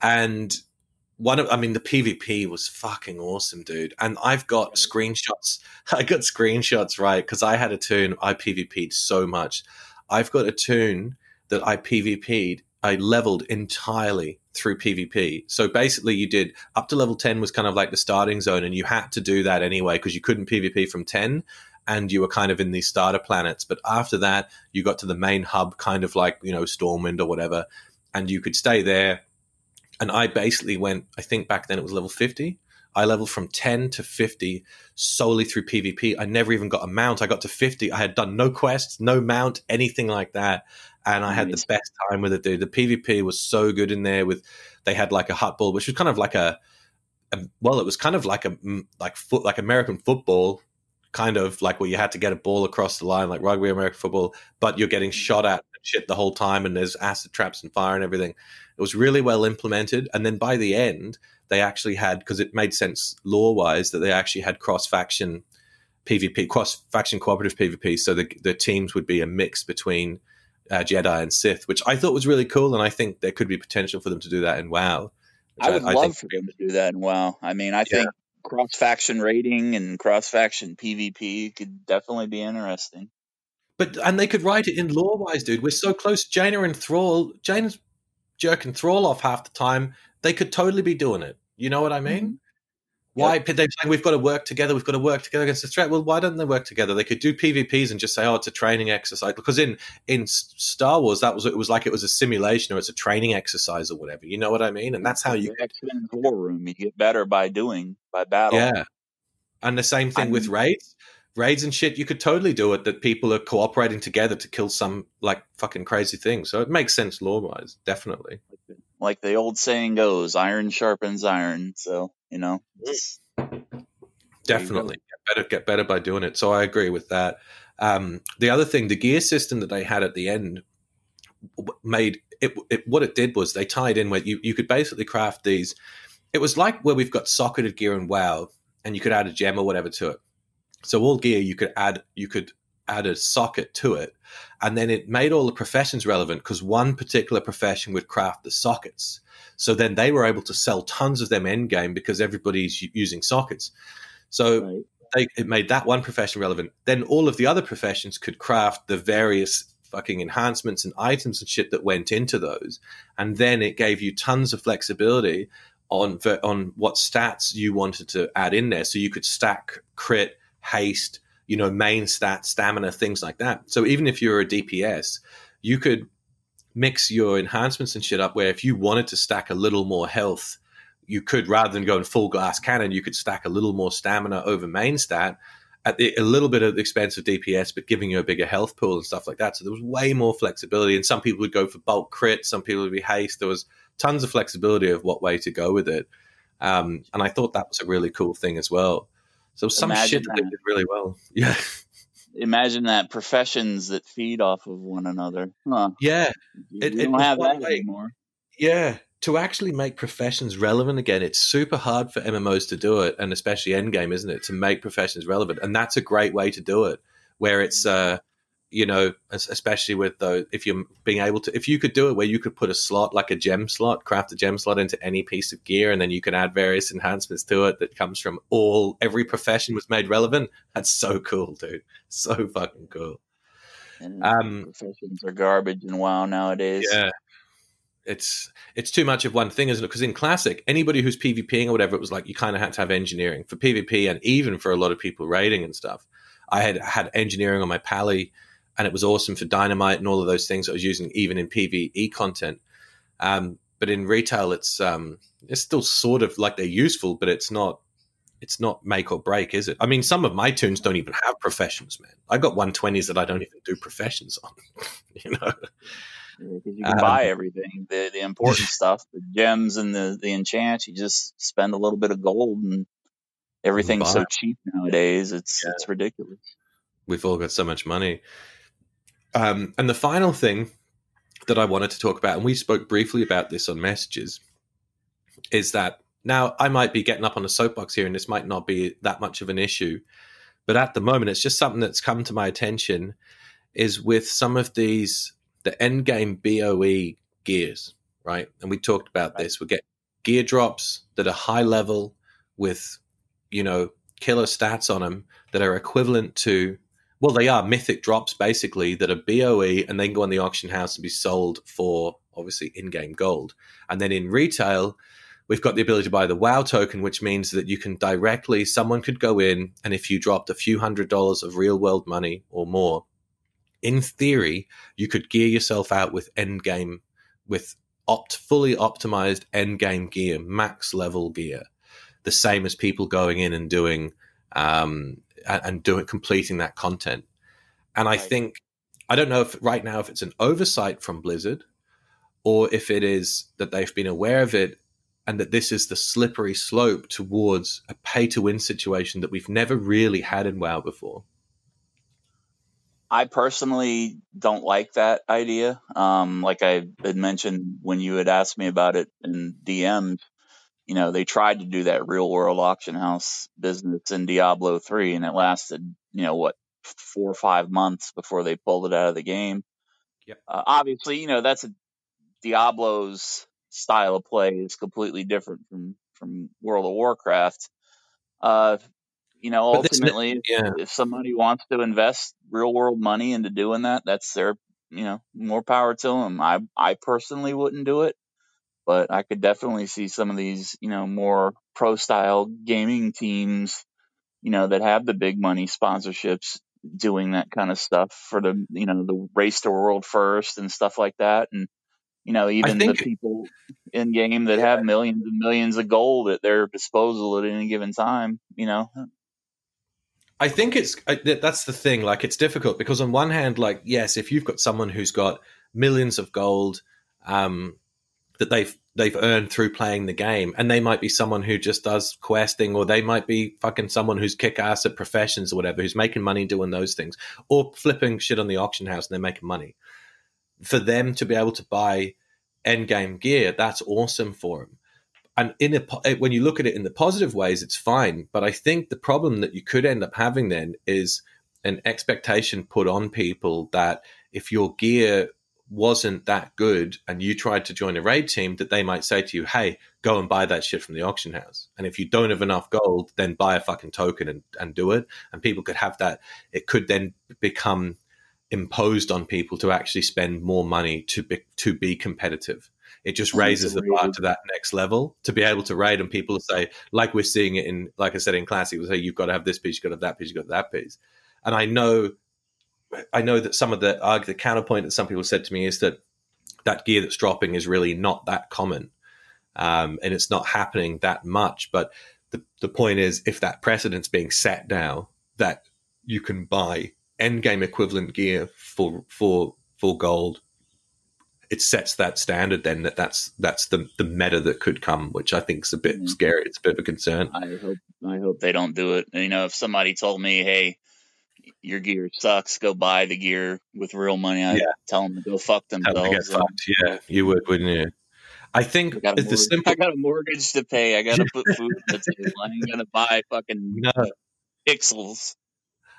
and the PvP was fucking awesome, dude. And I've got screenshots. I got screenshots, right? Because I had a tune I PvP'd so much. I've got a tune that I PvP'd. I leveled entirely through PvP. So basically you did up to level 10 was kind of like the starting zone, and you had to do that anyway because you couldn't PvP from 10 and you were kind of in these starter planets. But after that, you got to the main hub, kind of like, you know, Stormwind or whatever, and you could stay there. And I basically went, I think back then it was level 50. I leveled from 10 to 50 solely through PvP. I never even got a mount. I got to 50. I had done no quests, no mount, anything like that. And I had the best time with it, dude. The PvP was so good in there. They had like a hut ball, which was kind of like it was kind of like American football, kind of like where you had to get a ball across the line, like rugby, American football, but you're getting shot at and shit the whole time, and there's acid traps and fire and everything. It was really well implemented. And then by the end, they actually had, because it made sense lore-wise, that they actually had cross-faction PvP, cross-faction cooperative PvP. So the teams would be a mix between Jedi and Sith, which I thought was really cool, and I think there could be potential for them to do that in WoW. I would love for them to do that in WoW. I mean, I think cross-faction raiding and cross-faction PvP could definitely be interesting. And they could write it in lore-wise, dude. We're so close. Jaina and Thrall, Jaina's jerking Thrall off half the time. They could totally be doing it. You know what I mean? Mm-hmm. Why they're saying we've got to work together? We've got to work together against the threat. Well, why don't they work together? They could do PvPs and just say, "Oh, it's a training exercise." Because in Star Wars, it was a simulation, or it's a training exercise, or whatever. You know what I mean? And that's how you get in the war room. You get better by battle. Yeah, and the same thing with raids and shit. You could totally do it. That people are cooperating together to kill some like fucking crazy thing. So it makes sense lore-wise, definitely. Like the old saying goes, iron sharpens iron. So, you know. Definitely. Get better by doing it. So I agree with that. The other thing, the gear system that they had at the end made it, what it did was they tied in where you could basically craft these. It was like where we've got socketed gear in WoW and you could add a gem or whatever to it. So all gear you could add a socket to it, and then it made all the professions relevant because one particular profession would craft the sockets. So then they were able to sell tons of them end game because everybody's using sockets. So it made that one profession relevant. Then all of the other professions could craft the various fucking enhancements and items and shit that went into those. And then it gave you tons of flexibility on what stats you wanted to add in there. So you could stack crit, haste, you know, main stats, stamina, things like that. So even if you're a DPS, you could mix your enhancements and shit up where if you wanted to stack a little more health, you could, rather than going full glass cannon, you could stack a little more stamina over main stat at a little bit of the expense of DPS, but giving you a bigger health pool and stuff like that. So there was way more flexibility. And some people would go for bulk crit. Some people would be haste. There was tons of flexibility of what way to go with it. And I thought that was a really cool thing as well. So some shit that they did really well. Yeah. Imagine that, professions that feed off of one another. Huh. Yeah. We don't have that anymore. Yeah. To actually make professions relevant again, it's super hard for MMOs to do it, and especially endgame, isn't it, to make professions relevant. And that's a great way to do it, where it's, you know, especially with those, if you could do it where you could put a slot, like a gem slot, craft a gem slot into any piece of gear, and then you can add various enhancements to it that comes from every profession was made relevant. That's so cool, dude. So fucking cool. And professions are garbage in WoW nowadays. Yeah. It's too much of one thing, isn't it? Because in Classic, anybody who's PvPing or whatever, it was like you kind of had to have engineering for PvP, and even for a lot of people raiding and stuff. I had engineering on my Pally, and it was awesome for dynamite and all of those things I was using even in PvE content. But in retail, it's still sort of like they're useful, but it's not make or break, is it? I mean, some of my tunes don't even have professions, man. I got 120s that I don't even do professions on, you know. Because you can buy everything, the important stuff, the gems and the enchants. You just spend a little bit of gold, and everything's so cheap nowadays. It's ridiculous. We've all got so much money. And the final thing that I wanted to talk about, and we spoke briefly about this on messages, is that now I might be getting up on a soapbox here, and this might not be that much of an issue, But at the moment, it's just something that's come to my attention is with some of these, the end game BOE gears, right? And we talked about this. We get gear drops that are high level with, you know, killer stats on them that are equivalent to, well, they are mythic drops basically that are BOE, and they can go on the auction house and be sold for obviously in-game gold. And then in retail, we've got the ability to buy the WoW token, which means that you can directly, someone could go in, and if you dropped a few $100s of real world money or more, in theory, you could gear yourself out with end game, with fully optimized end game gear, max level gear, the same as people going in and doing completing that content. And I think, I don't know if right now if it's an oversight from Blizzard or if it is that they've been aware of it and that this is the slippery slope towards a pay-to-win situation that we've never really had in WoW before. I personally don't like that idea. Like I had mentioned when you had asked me about it in DMs, you know, they tried to do that real world auction house business in Diablo 3, and it lasted, you know, what, 4 or 5 months before they pulled it out of the game. Yep. Obviously, you know, that's Diablo's style of play is completely different from World of Warcraft. You know, ultimately, if somebody wants to invest real world money into doing that, that's their, you know, more power to them. I personally wouldn't do it. But I could definitely see some of these, you know, more pro-style gaming teams, you know, that have the big money sponsorships doing that kind of stuff for the, you know, the race to world first and stuff like that. And, you know, even the people in game that have millions and millions of gold at their disposal at any given time, you know. I think that's the thing. Like, it's difficult because on one hand, like, yes, if you've got someone who's got millions of gold, that they've earned through playing the game, and they might be someone who just does questing, or they might be fucking someone who's kick-ass at professions or whatever, who's making money doing those things, or flipping shit on the auction house and they're making money. For them to be able to buy end-game gear, that's awesome for them. And when you look at it in the positive ways, it's fine, but I think the problem that you could end up having then is an expectation put on people that if your gear wasn't that good and you tried to join a raid team, that they might say to you, hey, go and buy that shit from the auction house, and if you don't have enough gold, then buy a fucking token and do it. And people could have that. It could then become imposed on people to actually spend more money to be competitive. It just raises the bar to that next level to be able to raid, and people say, like we're seeing it in, like I said, in Classic, we say you've got to have this piece, you've got to have that piece, you've got to have that piece. And I know that some of the counterpoint that some people said to me is that gear that's dropping is really not that common, and it's not happening that much. But the point is, if that precedent's being set now, that you can buy end game equivalent gear for gold, it sets that standard. Then that's the meta that could come, which I think is a bit scary. It's a bit of a concern. I hope they don't do it. You know, if somebody told me, hey, your gear sucks, go buy the gear with real money, I'd tell them to go fuck themselves. Yeah, you would, wouldn't you? I think I got a mortgage to pay. I got to put food on the table. I ain't going to buy fucking pixels.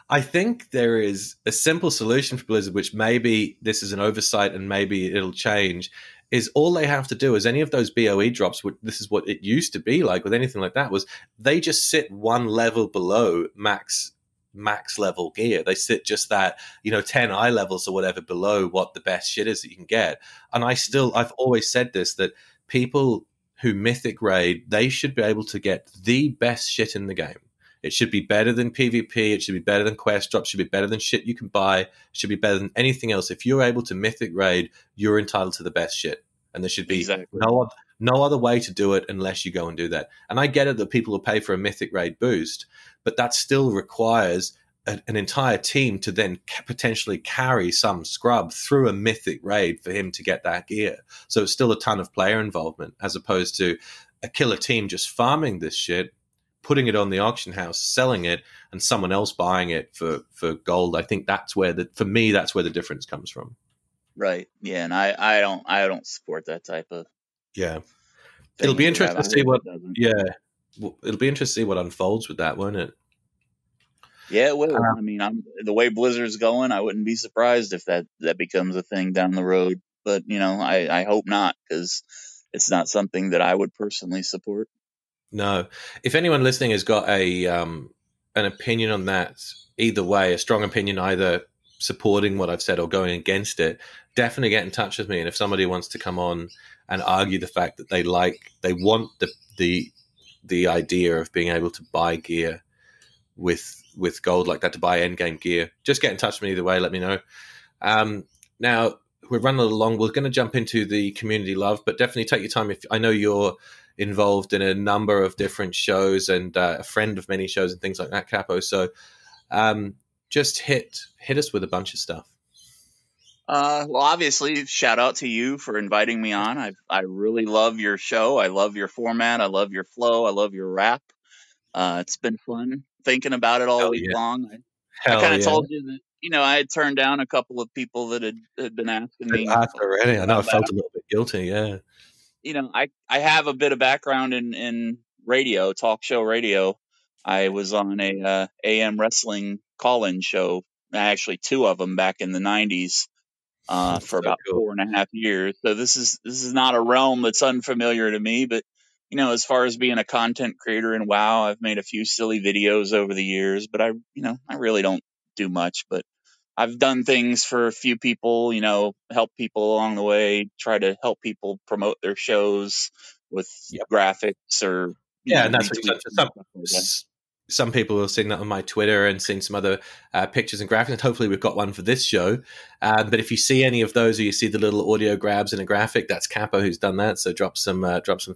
I think there is a simple solution for Blizzard, which maybe this is an oversight and maybe it'll change, is all they have to do is any of those BOE drops, which this is what it used to be like with anything like that, was they just sit one level below max level gear. They sit just that, you know, 10 eye levels or whatever below what the best shit is that you can get. And I've always said this, that people who mythic raid, they should be able to get the best shit in the game. It should be better than PvP, it should be better than quest drops, should be better than shit you can buy, it should be better than anything else. If you're able to mythic raid, you're entitled to the best shit. And there should be no other way to do it unless you go and do that. And I get it that people will pay for a mythic raid boost, but that still requires an entire team to then potentially carry some scrub through a mythic raid for him to get that gear. So it's still a ton of player involvement, as opposed to a killer team just farming this shit, putting it on the auction house, selling it, and someone else buying it for gold. I think that's where that's where the difference comes from. Right. Yeah. And I don't support that type of. Yeah. It'll be interesting to see what unfolds with that, won't it? Yeah, it will. I mean, the way Blizzard's going, I wouldn't be surprised if that becomes a thing down the road. But, you know, I hope not, because it's not something that I would personally support. No. If anyone listening has got an opinion on that, either way, a strong opinion either supporting what I've said or going against it, definitely get in touch with me. And if somebody wants to come on and argue the fact that they want the idea of being able to buy gear with gold like that, to buy endgame gear, just get in touch with me either way. Let me know. Now we're running along. We're going to jump into the community love, but definitely take your time. If I know you're involved in a number of different shows and a friend of many shows and things like that, Capo. So just hit us with a bunch of stuff. Well, obviously, shout out to you for inviting me on. I really love your show. I love your format. I love your flow. I love your rap. It's been fun thinking about it all week long. I kind of told you that, you know, I had turned down a couple of people that had been asking me. Already. I know I felt a little bit guilty, yeah. You know, I have a bit of background in radio, talk show radio. I was on a AM wrestling call-in show, actually two of them back in the 90s. For about 4.5 years. So this is not a realm that's unfamiliar to me, but you know, as far as being a content creator in WoW, I've made a few silly videos over the years, but I really don't do much, but I've done things for a few people, you know, help people along the way, try to help people promote their shows with graphics or, you know, and that's some people have seen that on my Twitter and seen some other pictures and graphics. Hopefully we've got one for this show. But if you see any of those or you see the little audio grabs in a graphic, that's Capo who's done that. So drop some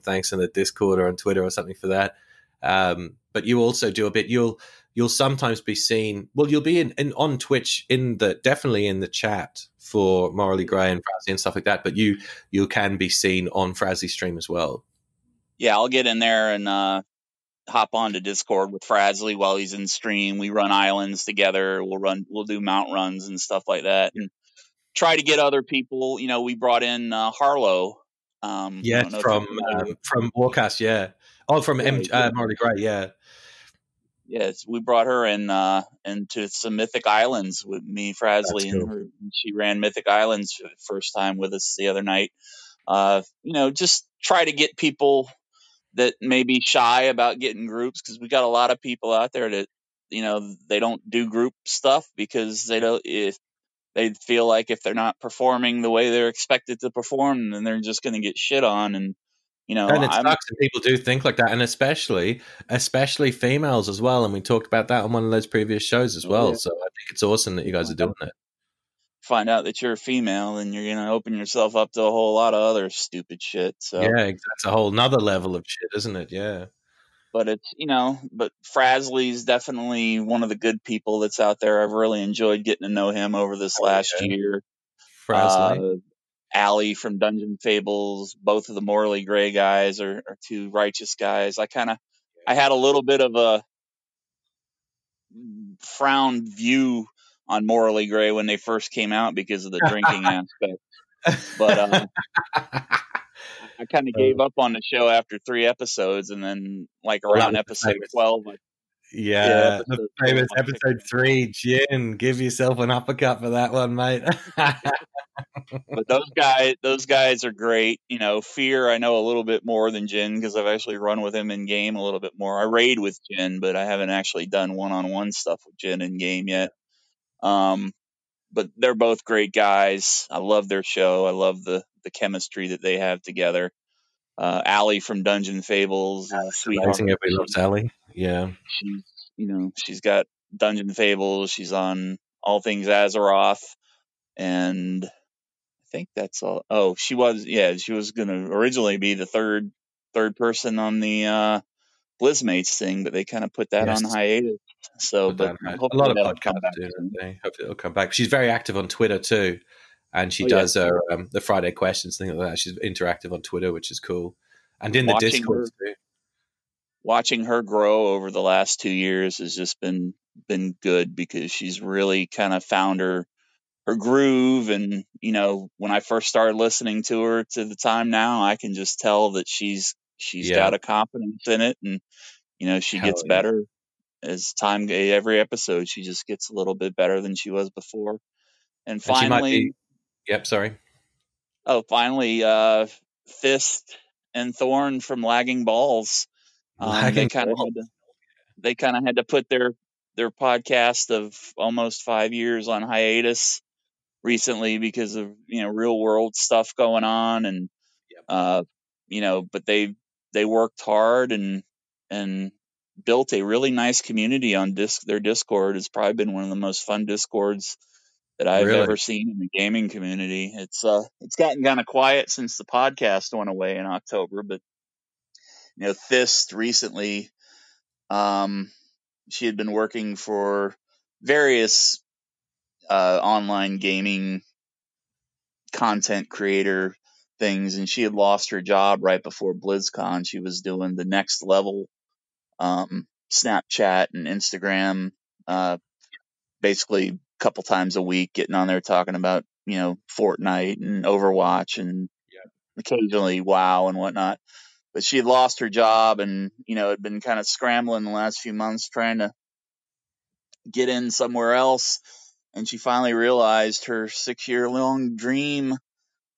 thanks in the Discord or on Twitter or something for that. But you also do a bit. You'll sometimes be seen. Well, you'll be on Twitch definitely in the chat for Morally Gray and Frazzly and stuff like that. But you can be seen on Frazzly stream as well. Yeah, I'll get in there and hop on to Discord with Frazzly while he's in stream. We run islands together. We'll do mount runs and stuff like that, and try to get other people. You know, we brought in Harlow. From Warcast. Yeah. Oh, from Morally Gray. Yeah. Yes. We brought her in, into some Mythic Islands with me, Frazzly, cool. And she ran Mythic Islands for the first time with us the other night. You know, just try to get people that may be shy about getting groups, because we got a lot of people out there that, you know, they don't do group stuff because they feel like if they're not performing the way they're expected to perform, then they're just going to get shit on. And, you know, and it sucks that people do think like that. And especially females as well. And we talked about that on one of those previous shows as well. Yeah. So I think it's awesome that you guys are doing it. Find out that you're a female and you're going to open yourself up to a whole lot of other stupid shit. So yeah, that's a whole nother level of shit, isn't it? Yeah. But it's, you know, but Frazzly's definitely one of the good people that's out there. I've really enjoyed getting to know him over this last year. Frazzly. Allie from Dungeon Fables, both of the Morally Gray guys are two righteous guys. I had a little bit of a frowned view on Morally Gray when they first came out because of the drinking aspect. But I kind of gave up on the show after 3 episodes, and then like around episode 12. Famous episode 3, Jin, give yourself an uppercut for that one, mate. But those guys are great. You know, Fear, I know a little bit more than Jin because I've actually run with him in game a little bit more. I raid with Jin, but I haven't actually done one-on-one stuff with Jin in game yet. But they're both great guys. I love their show. I love the chemistry that they have together. Allie from Dungeon Fables. Amazing. Everybody loves Allie. Yeah. She's got Dungeon Fables. She's on All Things Azeroth. And I think that's all. Oh, she was going to originally be the third person on the, Blizzmates thing, but they kind of put that on hiatus. So, but a lot of podcasts do. Hopefully it'll come back. She's very active on Twitter too, and she does her the Friday questions thing like that. She's interactive on Twitter, which is cool. And in the Discord, watching her grow over the last 2 years has just been good because she's really kind of found her groove. And you know, when I first started listening to her to the time now, I can just tell that she's got a confidence in it, and you know, she gets better as time every episode, she just gets a little bit better than she was before. And finally, Fist and Thorn from Lagging Balls. They kind of had to put their podcast of almost 5 years on hiatus recently because of, real world stuff going on. And, but they worked hard and built a really nice community on their Discord. Has probably been one of the most fun Discords that I've ever seen in the gaming community. It's gotten kind of quiet since the podcast went away in October, but Fist recently, she had been working for various online gaming content creator things, and she had lost her job right before BlizzCon. She was doing the Next Level Snapchat and Instagram, basically a couple times a week, getting on there talking about Fortnite and Overwatch and occasionally WoW and whatnot. But she had lost her job and, had been kind of scrambling the last few months trying to get in somewhere else. And she finally realized her 6-year-long dream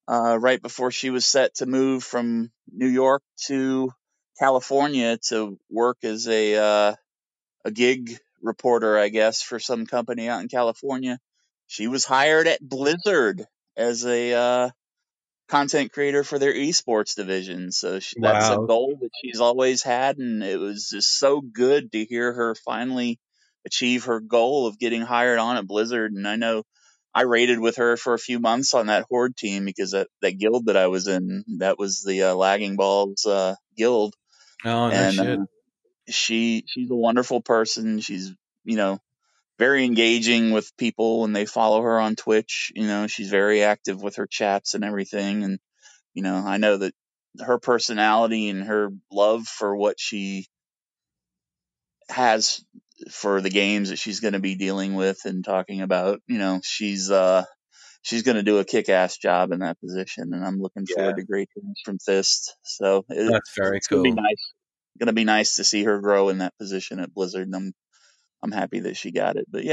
right before she was set to move from New York to California to work as a gig reporter, I guess, for some company out in California. She was hired at Blizzard as a content creator for their esports division. So that's a goal that she's always had, and it was just so good to hear her finally achieve her goal of getting hired on at Blizzard. And I know I raided with her for a few months on that Horde team because that guild that I was in, that was the Lagging Balls guild. Oh, and shit. She's a wonderful person. She's, very engaging with people, and they follow her on Twitch. She's very active with her chats and everything. And, I know that her personality and her love for what she has for the games that she's going to be dealing with and talking about, she's going to do a kick-ass job in that position. And I'm looking forward to great things from Fist. So it's going to be nice. Going to be nice to see her grow in that position at Blizzard. And I'm happy that she got it. But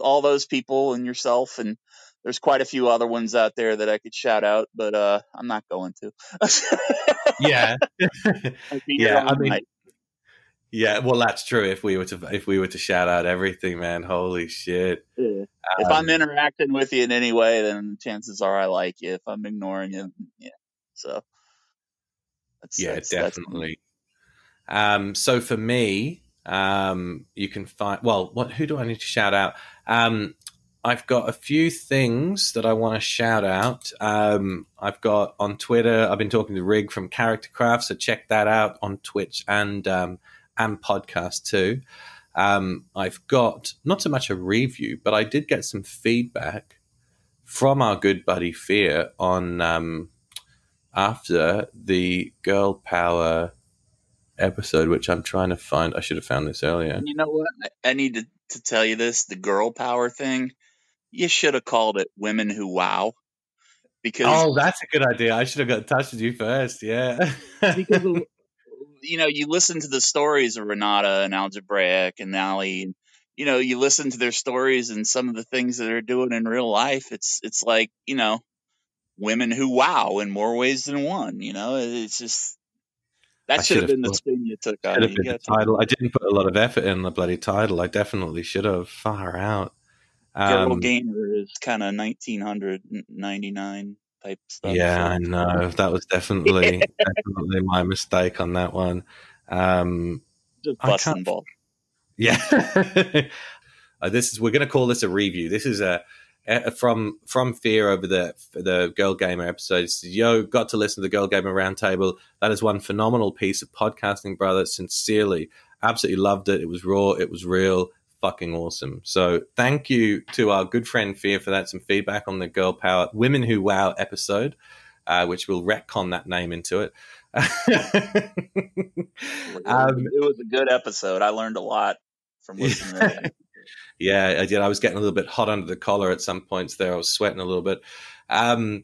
all those people and yourself, and there's quite a few other ones out there that I could shout out, but I'm not going to. Well, that's true. If we were to shout out everything, man, holy shit. Yeah. If I'm interacting with you in any way, then chances are I like you. If I'm ignoring you, so that's definitely. So for me, you can find, who do I need to shout out? I've got a few things that I want to shout out. I've got on Twitter, I've been talking to Rig from Character Craft, so check that out on Twitch and podcast too. I've got not so much a review, but I did get some feedback from our good buddy Fear on, after the Girl Power episode, which I'm trying to find. I should have found this earlier. You know what? I need to tell you this, the Girl Power thing. You should have called it Women Who Wow. Because that's a good idea. I should have got in touch with you first. Yeah. Because you listen to the stories of Renata and Algebraic and Allie, and you listen to their stories and some of the things that they're doing in real life. It's like, women who wow in more ways than one. It's just, that should have been the spin you took on. I didn't put a lot of effort in the bloody title. I definitely should have. Far out. Girl Gamer is kind of 1999 type stuff. Yeah, I know. That was definitely my mistake on that one. Just busting balls. Yeah. We're going to call this a review. This is from Fear over the Girl Gamer episodes. Yo, got to listen to the Girl Gamer Roundtable. That is one phenomenal piece of podcasting, brother. Sincerely, absolutely loved it. It was raw. It was real. Fucking awesome. So thank you to our good friend Fear for that. Some feedback on the Girl Power Women Who Wow episode, which we'll retcon that name into it. It was a good episode. I learned a lot from listening to that. Yeah, I did. I was getting a little bit hot under the collar at some points there. I was sweating a little bit. Where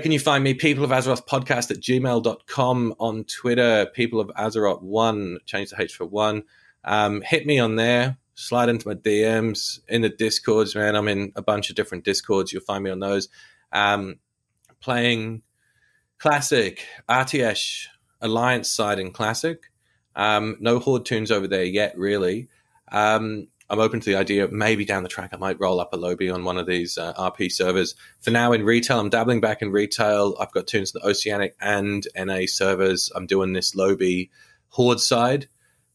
can you find me? People of Azeroth podcast at gmail.com, on Twitter, People of Azeroth 1, change the H for 1. Hit me on there. Slide into my DMs, in the Discords, man. I'm in a bunch of different Discords. You'll find me on those. Playing Classic, RTS, Alliance side in Classic. No Horde tunes over there yet, really. I'm open to the idea, maybe down the track I might roll up a lobby on one of these RP servers. For now, in retail, I'm dabbling back in retail. I've got tunes in the Oceanic and NA servers. I'm doing this lobby Horde side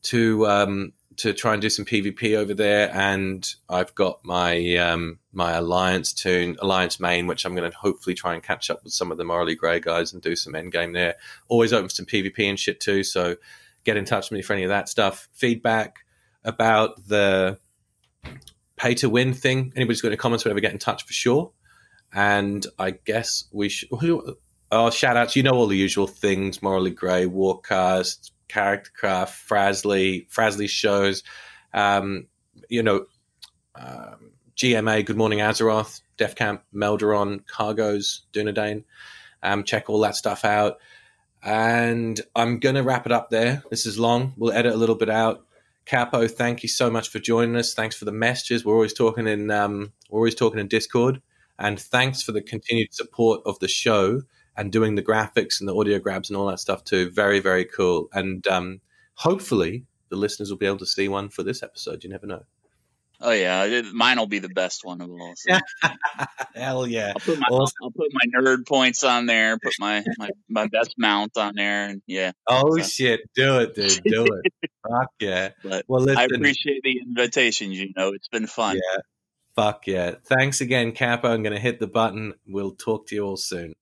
to try and do some PvP over there, and I've got my my Alliance tune, Alliance main, which I'm going to hopefully try and catch up with some of the Morally Gray guys and do some endgame there. Always open for some PvP and shit too, so get in touch with me for any of that stuff. Feedback about the pay to win thing. Anybody's got any comments, whatever, get in touch for sure. And I guess we should... Oh, shout-outs. You know all the usual things, Morally Gray, Warcast, Character Craft, Frazzly shows, GMA, Good Morning Azeroth, Def Camp, Meldron, Cargos, Dunedain. Check all that stuff out. And I'm going to wrap it up there. This is long. We'll edit a little bit out. Capo, thank you so much for joining us. Thanks for the messages. We're always talking in Discord, and thanks for the continued support of the show and doing the graphics and the audio grabs and all that stuff too. Very, very cool. And hopefully the listeners will be able to see one for this episode. You never know. Oh yeah, mine will be the best one of all. So. Hell yeah! I'll put my nerd points on there. Put my best mount on there. And yeah. Oh so. Shit! Do it, dude. Do it. Fuck yeah! But well, listen. I appreciate the invitation. You know, it's been fun. Yeah. Fuck yeah! Thanks again, Capo. I'm gonna hit the button. We'll talk to you all soon.